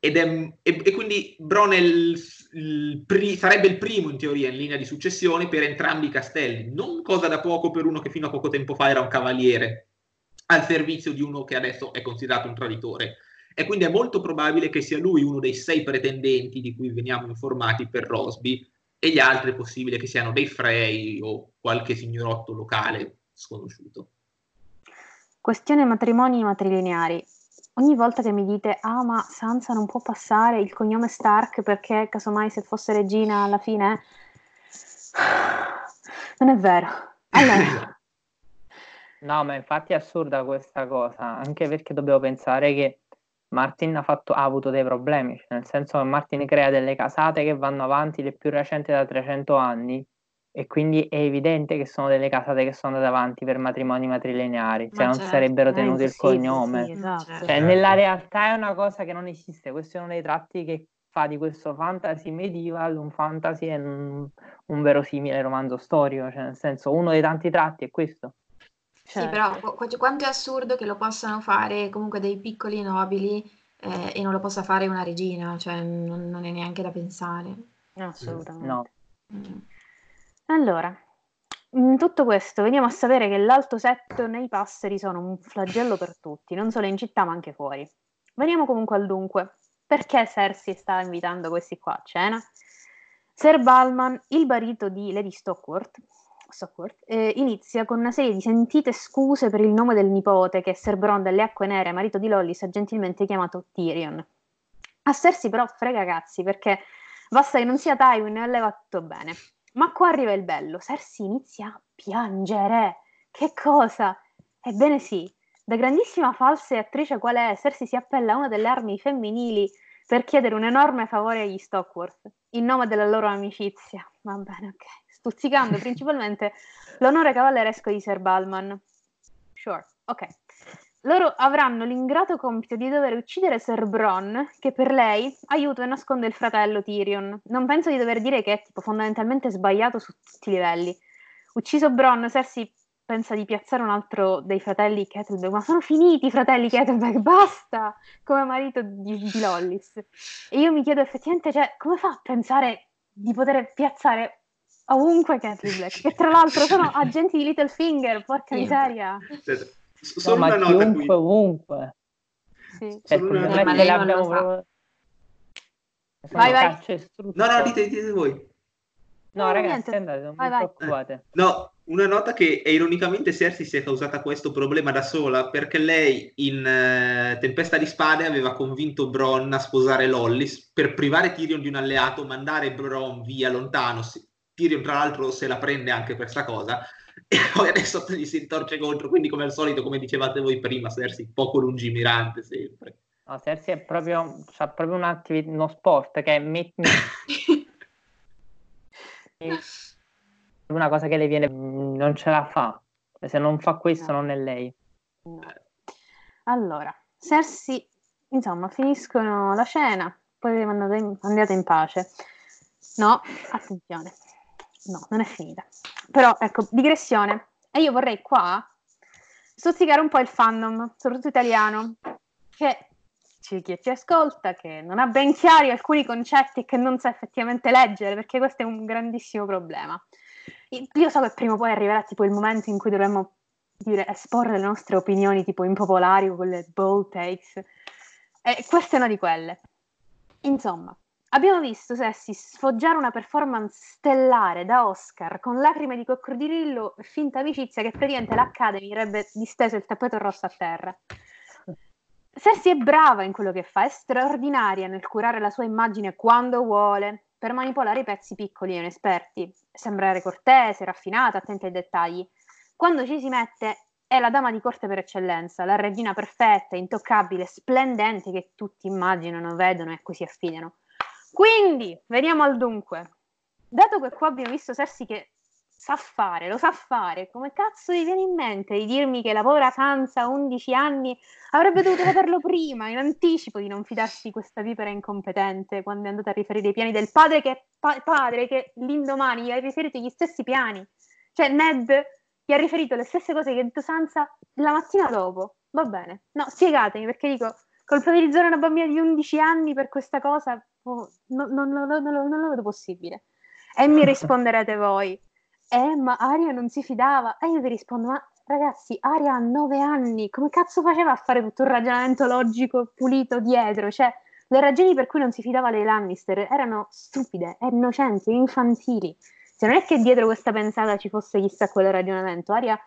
ed è, e, e quindi Bronn è il, il pri, sarebbe il primo in teoria in linea di successione per entrambi i castelli, non cosa da poco per uno che fino a poco tempo fa era un cavaliere, al servizio di uno che adesso è considerato un traditore, e quindi è molto probabile che sia lui uno dei sei pretendenti di cui veniamo informati per Rosby, e gli altri è possibile che siano dei Frey o qualche signorotto locale sconosciuto. Questione matrimoni matrilineari. Ogni volta che mi dite ah ma Sansa non può passare il cognome Stark perché casomai se fosse regina alla fine, non è vero. Allora. No, ma infatti è assurda questa cosa, anche perché dobbiamo pensare che Martin ha, fatto, ha avuto dei problemi, nel senso che Martin crea delle casate che vanno avanti, le più recenti da trecento anni, e quindi è evidente che sono delle casate che sono andate avanti per matrimoni matrilineari, cioè ma non certo, sarebbero tenuti eh, il sì, cognome sì, sì, esatto. Cioè, certo. Nella realtà è una cosa che non esiste, questo è uno dei tratti che fa di questo fantasy medieval un fantasy e un, un verosimile romanzo storico, cioè nel senso uno dei tanti tratti è questo. Certo. Sì, però qu- quanto è assurdo che lo possano fare comunque dei piccoli nobili eh, e non lo possa fare una regina, cioè non, non è neanche da pensare. Assolutamente no. Mm. Allora, in tutto questo veniamo a sapere che l'Alto Setton e i passeri sono un flagello per tutti, non solo in città ma anche fuori. Veniamo comunque al dunque. Perché Cersei sta invitando questi qua a cena? Ser Balman, il marito di Lady Stokeworth, Stokeworth eh, inizia con una serie di sentite scuse per il nome del nipote che Ser Bronn delle Acque Nere, marito di Lollis, ha gentilmente chiamato Tyrion. A Cersei però frega cazzi, perché basta che non sia Tywin e leva tutto bene. Ma qua arriva il bello, Cersei inizia a piangere, che cosa? Ebbene sì, da grandissima falsa e attrice qual è, Cersei si appella a una delle armi femminili per chiedere un enorme favore agli Stokeworth, in nome della loro amicizia, va bene, ok, stuzzicando principalmente l'onore cavalleresco di Ser Balman. Sure, ok. Loro avranno l'ingrato compito di dover uccidere Ser Bronn, che per lei aiuta e nasconde il fratello Tyrion. Non penso di dover dire che è tipo fondamentalmente sbagliato su tutti i livelli. Ucciso Bronn, Cersei pensa di piazzare un altro dei fratelli Kettleback, ma sono finiti i fratelli Kettleback, basta! Come marito di, di Lollis. E io mi chiedo effettivamente, cioè, come fa a pensare di poter piazzare ovunque Kettleback? Che tra l'altro sono agenti di Littlefinger, porca miseria! Solo no, una nota chiunque, qui. Ovunque. Sì. Solo una nota. Che l'abbiamo proprio... Vai, vai. No, no, dite, dite voi. No, no ragazzi, andate, non vai, vi preoccupate. Eh, no, una nota che è, ironicamente Cersei si è causata questo problema da sola, perché lei in eh, Tempesta di Spade aveva convinto Bronn a sposare Lollis per privare Tyrion di un alleato, mandare Bronn via lontano. Tyrion tra l'altro se la prende anche per sta cosa. E poi adesso gli si ritorce contro, quindi come al solito, come dicevate voi prima, Cersei poco lungimirante sempre. No, Cersei è proprio, c'ha proprio un attiv- uno sport che è meet me. Una cosa che le viene, non ce la fa, se non fa questo no. Non è lei. No. Allora, Cersei, insomma, finiscono la cena, poi andate in, andate in pace. No, attenzione. No, non è finita. Però, ecco, digressione. E io vorrei qua stuzzicare un po' il fandom, soprattutto italiano, che ci, chi ci ascolta, che non ha ben chiari alcuni concetti e che non sa effettivamente leggere, perché questo è un grandissimo problema. Io so che prima o poi arriverà tipo il momento in cui dovremmo dire, esporre le nostre opinioni tipo impopolari o quelle bold takes. E questa è una di quelle. Insomma. Abbiamo visto Cersei sfoggiare una performance stellare da Oscar con lacrime di coccodrillo e finta amicizia che praticamente l'Academy avrebbe disteso il tappeto rosso a terra. Cersei è brava in quello che fa, è straordinaria nel curare la sua immagine quando vuole, per manipolare i pezzi piccoli e inesperti, sembrare cortese, raffinata, attenta ai dettagli. Quando ci si mette è la dama di corte per eccellenza, la regina perfetta, intoccabile, splendente, che tutti immaginano, vedono e così affidano. Quindi, veniamo al dunque. Dato che qua abbiamo visto Cersei che sa fare, lo sa fare, come cazzo vi viene in mente di dirmi che la povera Sansa, undici anni, avrebbe dovuto saperlo prima, in anticipo, di non fidarsi di questa vipera incompetente quando è andata a riferire i piani del padre che, pa- padre che l'indomani gli ha riferito gli stessi piani? Cioè, Ned gli ha riferito le stesse cose che ha detto Sansa la mattina dopo. Va bene, no, spiegatemi, perché dico, colpevolizzare una bambina di undici anni per questa cosa, oh, non, non, non, non, non lo vedo possibile. E mi risponderete voi, eh ma Arya non si fidava, e io vi rispondo, ma ragazzi, Arya ha nove anni, come cazzo faceva a fare tutto un ragionamento logico pulito dietro? Cioè, le ragioni per cui non si fidava dei Lannister erano stupide, innocenti, infantili. Cioè, non è che dietro questa pensata ci fosse chissà quel ragionamento. Arya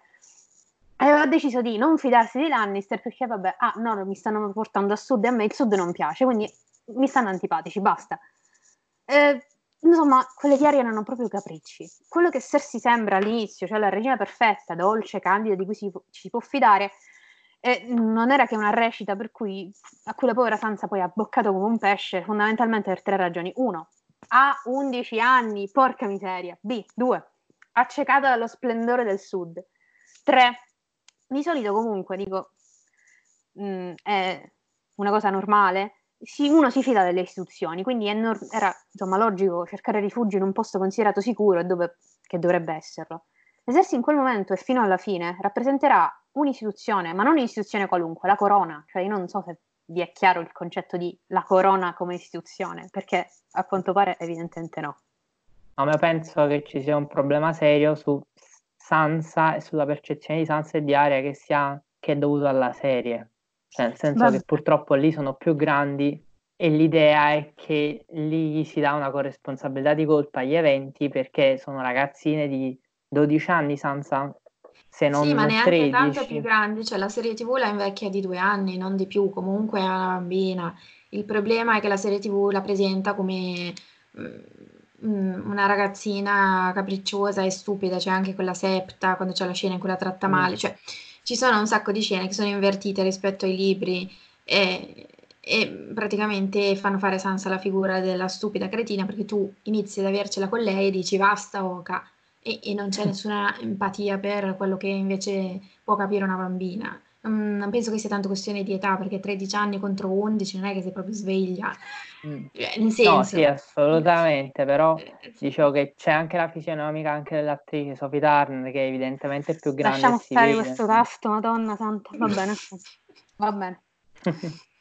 aveva deciso di non fidarsi dei Lannister perché vabbè, ah no, non mi stanno portando a sud e a me il sud non piace, quindi mi stanno antipatici, basta. eh Insomma, quelle di Arya erano proprio capricci. Quello che Cersei sembra all'inizio, cioè la regina perfetta, dolce, candida, di cui si, ci si può fidare, eh, non era che una recita per cui, a cui la povera Sansa poi ha abboccato come un pesce, fondamentalmente per tre ragioni. Uno, ha undici anni, porca miseria. B, due, accecata dallo splendore del sud. Tre, di solito comunque, dico, mh, è una cosa normale, uno si fida delle istituzioni, quindi è nor- era insomma logico cercare rifugio in un posto considerato sicuro e dove che dovrebbe esserlo. Cersei in quel momento e fino alla fine rappresenterà un'istituzione, ma non un'istituzione qualunque, la corona. Cioè, io non so se vi è chiaro il concetto di la corona come istituzione, perché a quanto pare evidentemente no. No, ma penso che ci sia un problema serio su Sansa e sulla percezione di Sansa e di Arya che, sia, che è dovuto alla serie. Cioè, nel senso Vabbè. che purtroppo lì sono più grandi e l'idea è che lì si dà una corresponsabilità di colpa agli eventi, perché sono ragazzine di dodici anni, Sansa, se non tredici. Sì, ma neanche tredici. Tanto più grandi, cioè la serie tv la invecchia di due anni, non di più, comunque è una bambina. Il problema è che la serie tv la presenta come mh, una ragazzina capricciosa e stupida, cioè anche quella septa, quando c'è la scena in cui la tratta male, mm. cioè... Ci sono un sacco di scene che sono invertite rispetto ai libri e, e praticamente fanno fare Sansa la figura della stupida cretina, perché tu inizi ad avercela con lei e dici basta Oca, e, e non c'è nessuna empatia per quello che invece può capire una bambina. Mm, non penso che sia tanto questione di età, perché tredici anni contro undici non è che sei proprio sveglia. Mm. Nel senso, no, sì, assolutamente, però dicevo che c'è anche la fisionomica anche dell'attrice Sophie Turner, che è evidentemente più grande. Lasciamo stare questo tasto, madonna santa. Va bene, va bene.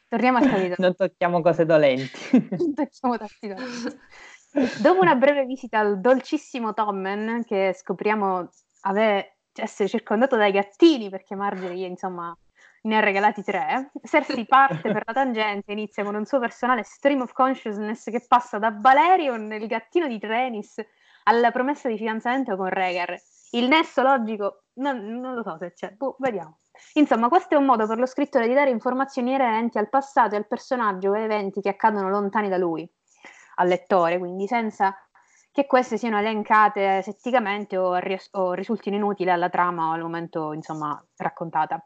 Torniamo al capitolo. Non tocchiamo cose dolenti. Non tocchiamo tasti dolenti. Dopo una breve visita al dolcissimo Tommen, che scopriamo avere... essere circondato dai gattini, perché Margaery insomma ne ha regalati tre, Cersei parte per la tangente, inizia con un suo personale stream of consciousness che passa da Balerion, il gattino di Rhaenys, alla promessa di fidanzamento con Rhaegar. Il nesso logico non, non lo so se c'è, boh, vediamo. Insomma, questo è un modo per lo scrittore di dare informazioni inerenti al passato e al personaggio e eventi che accadono lontani da lui, al lettore, quindi senza che queste siano elencate setticamente o, ries- o risultino inutili alla trama o al momento, insomma, raccontata.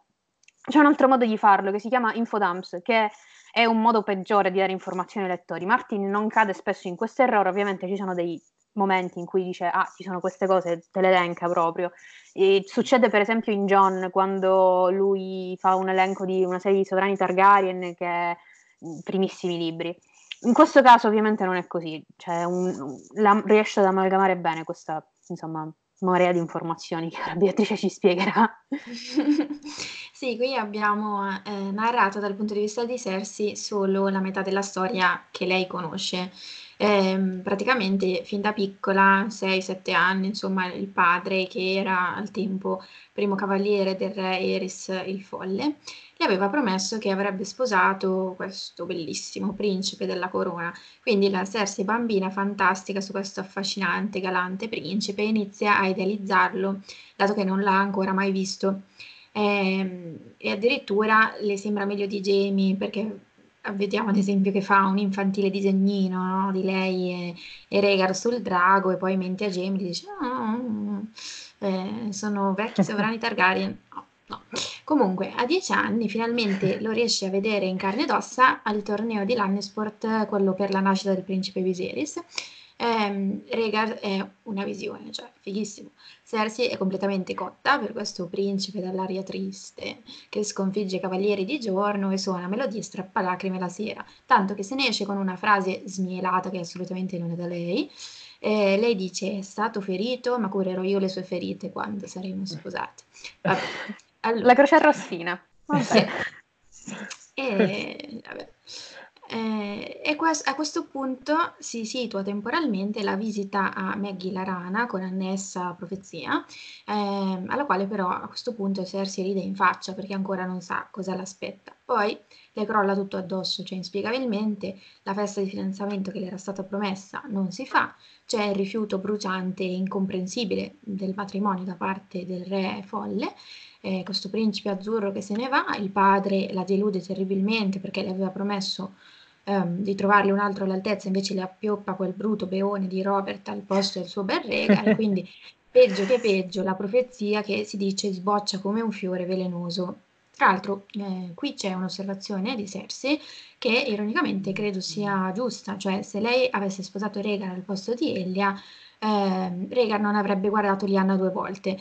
C'è un altro modo di farlo che si chiama infodumps, che è un modo peggiore di dare informazioni ai lettori. Martin non cade spesso in questo errore, ovviamente ci sono dei momenti in cui dice ah, ci sono queste cose, te le elenca proprio. E succede per esempio in Jon, quando lui fa un elenco di una serie di sovrani Targaryen, che è primissimi libri. In questo caso ovviamente non è così, cioè un, la, riesce ad amalgamare bene questa, insomma, marea di informazioni che la Beatrice ci spiegherà. Sì, qui abbiamo eh, narrato dal punto di vista di Cersei solo la metà della storia che lei conosce. Eh, praticamente fin da piccola, sei sette anni, insomma, il padre, che era al tempo primo cavaliere del re Eris il Folle, le aveva promesso che avrebbe sposato questo bellissimo principe della corona. Quindi la Cersei bambina fantastica su questo affascinante, galante principe inizia a idealizzarlo, dato che non l'ha ancora mai visto, eh, e addirittura le sembra meglio di Jaime, perché vediamo ad esempio che fa un infantile disegnino, no? Di lei e, e Rhaegar sul drago, e poi mente a Jaime e dice oh, eh, sono vecchi sovrani Targaryen. No, no. Comunque, a dieci anni finalmente lo riesce a vedere in carne ed ossa al torneo di Lannisport, quello per la nascita del principe Viserys. Eh, Rhaegar è una visione, cioè fighissimo. Cersei è completamente cotta per questo principe dall'aria triste che sconfigge i cavalieri di giorno e suona melodie strappalacrime la sera, tanto che se ne esce con una frase smielata che assolutamente non è da lei. Eh, lei dice: è stato ferito, ma curerò io le sue ferite quando saremo sposati. Vabbè. Allora. La croce rossina. Vabbè. Sì. E, vabbè. Eh, e a questo punto si situa temporalmente la visita a Maggie la rana con annessa profezia, eh, alla quale però a questo punto Cersei ride in faccia perché ancora non sa cosa l'aspetta. Poi le crolla tutto addosso, cioè inspiegabilmente la festa di fidanzamento che le era stata promessa non si fa, c'è il rifiuto bruciante e incomprensibile del matrimonio da parte del re folle. Eh, questo principe azzurro che se ne va, il padre la delude terribilmente perché le aveva promesso um, di trovarle un altro all'altezza, invece le appioppa quel bruto beone di Robert al posto del suo bel Rhaegar, quindi peggio che peggio la profezia che si dice sboccia come un fiore velenoso. Tra l'altro eh, qui c'è un'osservazione di Cersei che ironicamente credo sia giusta, cioè se lei avesse sposato Rhaegar al posto di Elia, eh, Rhaegar non avrebbe guardato Lyanna due volte.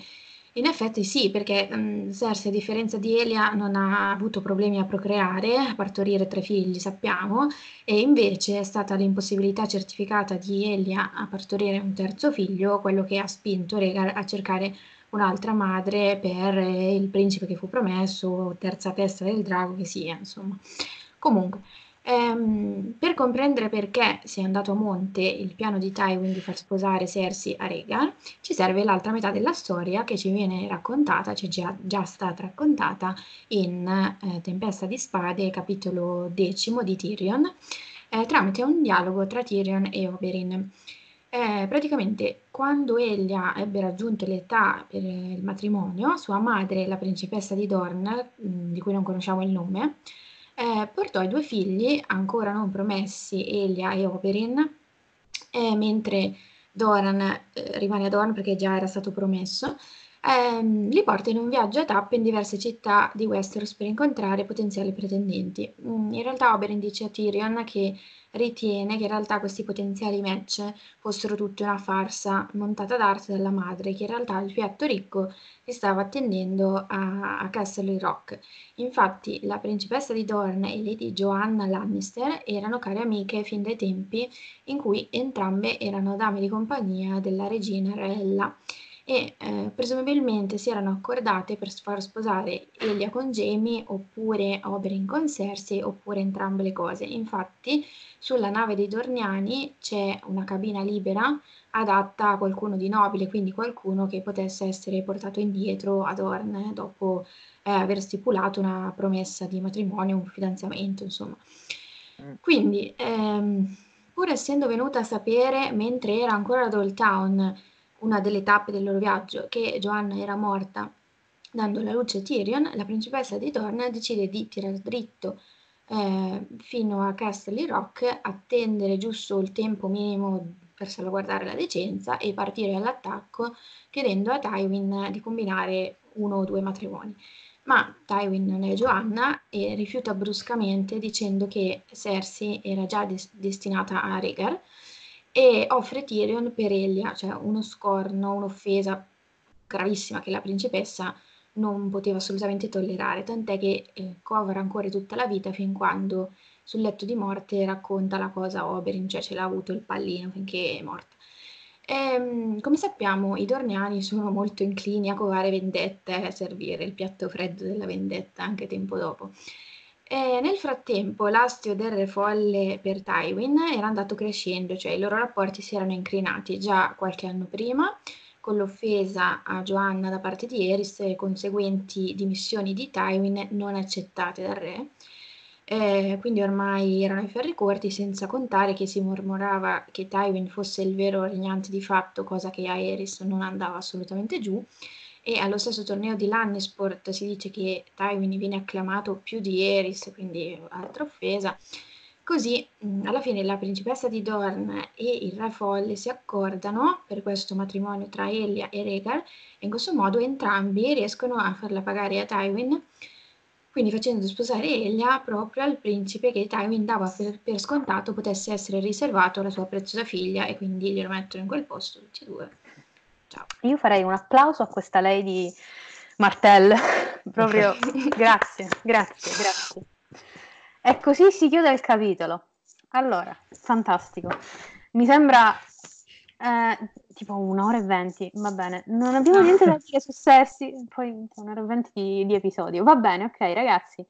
In effetti sì, perché mh, Cersei, a differenza di Elia, non ha avuto problemi a procreare, a partorire tre figli, sappiamo, e invece è stata l'impossibilità certificata di Elia a partorire un terzo figlio, quello che ha spinto Rhaegar a cercare un'altra madre per eh, il principe che fu promesso, terza testa del drago che sia, insomma. Comunque, ehm, per comprendere perché sia andato a monte il piano di Tywin di far sposare Cersei a Rhaegar, ci serve l'altra metà della storia che ci viene raccontata, ci è già, già stata raccontata in eh, Tempesta di Spade, capitolo decimo di Tyrion, eh, tramite un dialogo tra Tyrion e Oberyn. Eh, praticamente quando Elia ebbe raggiunto l'età per il matrimonio, sua madre, la principessa di Dorne, mh, di cui non conosciamo il nome, Eh, portò i due figli ancora non promessi, Elia e Oberyn, eh, mentre Doran eh, rimane a Dorne perché già era stato promesso. Ehm, li porta in un viaggio a tappe in diverse città di Westeros per incontrare potenziali pretendenti. Mm, in realtà Oberyn dice a Tyrion che ritiene che in realtà questi potenziali match fossero tutta una farsa montata d'arte dalla madre, che in realtà il fiatto ricco si stava attendendo a, a Castle Rock. Infatti la principessa di Dorne e Lady Joanna Lannister erano care amiche fin dai tempi in cui entrambe erano dame di compagnia della regina Rhaella e eh, presumibilmente si erano accordate per far sposare Elia con Jaime oppure Oberyn con Cersei oppure entrambe le cose. Infatti sulla nave dei Dorniani c'è una cabina libera adatta a qualcuno di nobile, quindi qualcuno che potesse essere portato indietro a Dorne dopo eh, aver stipulato una promessa di matrimonio, un fidanzamento, insomma. Quindi ehm, pur essendo venuta a sapere mentre era ancora ad Old Town, una delle tappe del loro viaggio, che Joanna era morta dando la luce a Tyrion, la principessa di Dorne decide di tirare dritto eh, fino a Castle Rock, attendere giusto il tempo minimo per salvaguardare la decenza e partire all'attacco chiedendo a Tywin di combinare uno o due matrimoni. Ma Tywin non è Joanna e rifiuta bruscamente dicendo che Cersei era già des- destinata a Rhaegar, e offre Tyrion per Elia, cioè uno scorno, un'offesa gravissima che la principessa non poteva assolutamente tollerare, tant'è che eh, covera ancora tutta la vita fin quando sul letto di morte racconta la cosa a Oberyn, cioè ce l'ha avuto il pallino finché è morta. E, come sappiamo, i Dorniani sono molto inclini a covare vendette e a servire il piatto freddo della vendetta anche tempo dopo. E nel frattempo l'astio del re folle per Tywin era andato crescendo, cioè i loro rapporti si erano incrinati già qualche anno prima, con l'offesa a Joanna da parte di Aerys e conseguenti dimissioni di Tywin non accettate dal re, eh, quindi ormai erano i ferri corti, senza contare che si mormorava che Tywin fosse il vero regnante di fatto, cosa che a Aerys non andava assolutamente giù. E allo stesso torneo di Lannisport si dice che Tywin viene acclamato più di Aerys, quindi altra offesa. Così, mh, alla fine, la principessa di Dorne e il re folle si accordano per questo matrimonio tra Elia e Rhaegar, e in questo modo entrambi riescono a farla pagare a Tywin, quindi facendo sposare Elia proprio al principe che Tywin dava per, per scontato potesse essere riservato alla sua preziosa figlia, e quindi glielo mettono in quel posto tutti e due. Ciao. Io farei un applauso a questa Lady Martell, proprio grazie, grazie, grazie. E così si chiude il capitolo. Allora, fantastico. Mi sembra eh, tipo un'ora e venti, va bene. Non abbiamo niente da dire su Cersei, poi un'ora e venti di, di episodio. Va bene, ok ragazzi.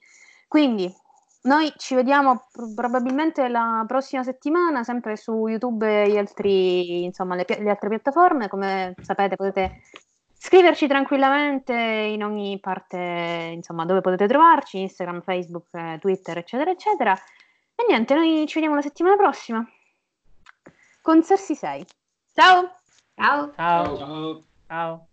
Quindi, noi ci vediamo pr- probabilmente la prossima settimana, sempre su YouTube e altri, insomma, le, pi- le altre piattaforme. Come sapete potete scriverci tranquillamente in ogni parte, insomma, dove potete trovarci, Instagram, Facebook, Twitter, eccetera, eccetera. E niente, noi ci vediamo la settimana prossima con Cersei sei. Ciao! Ciao! Ciao! Ciao! Ciao.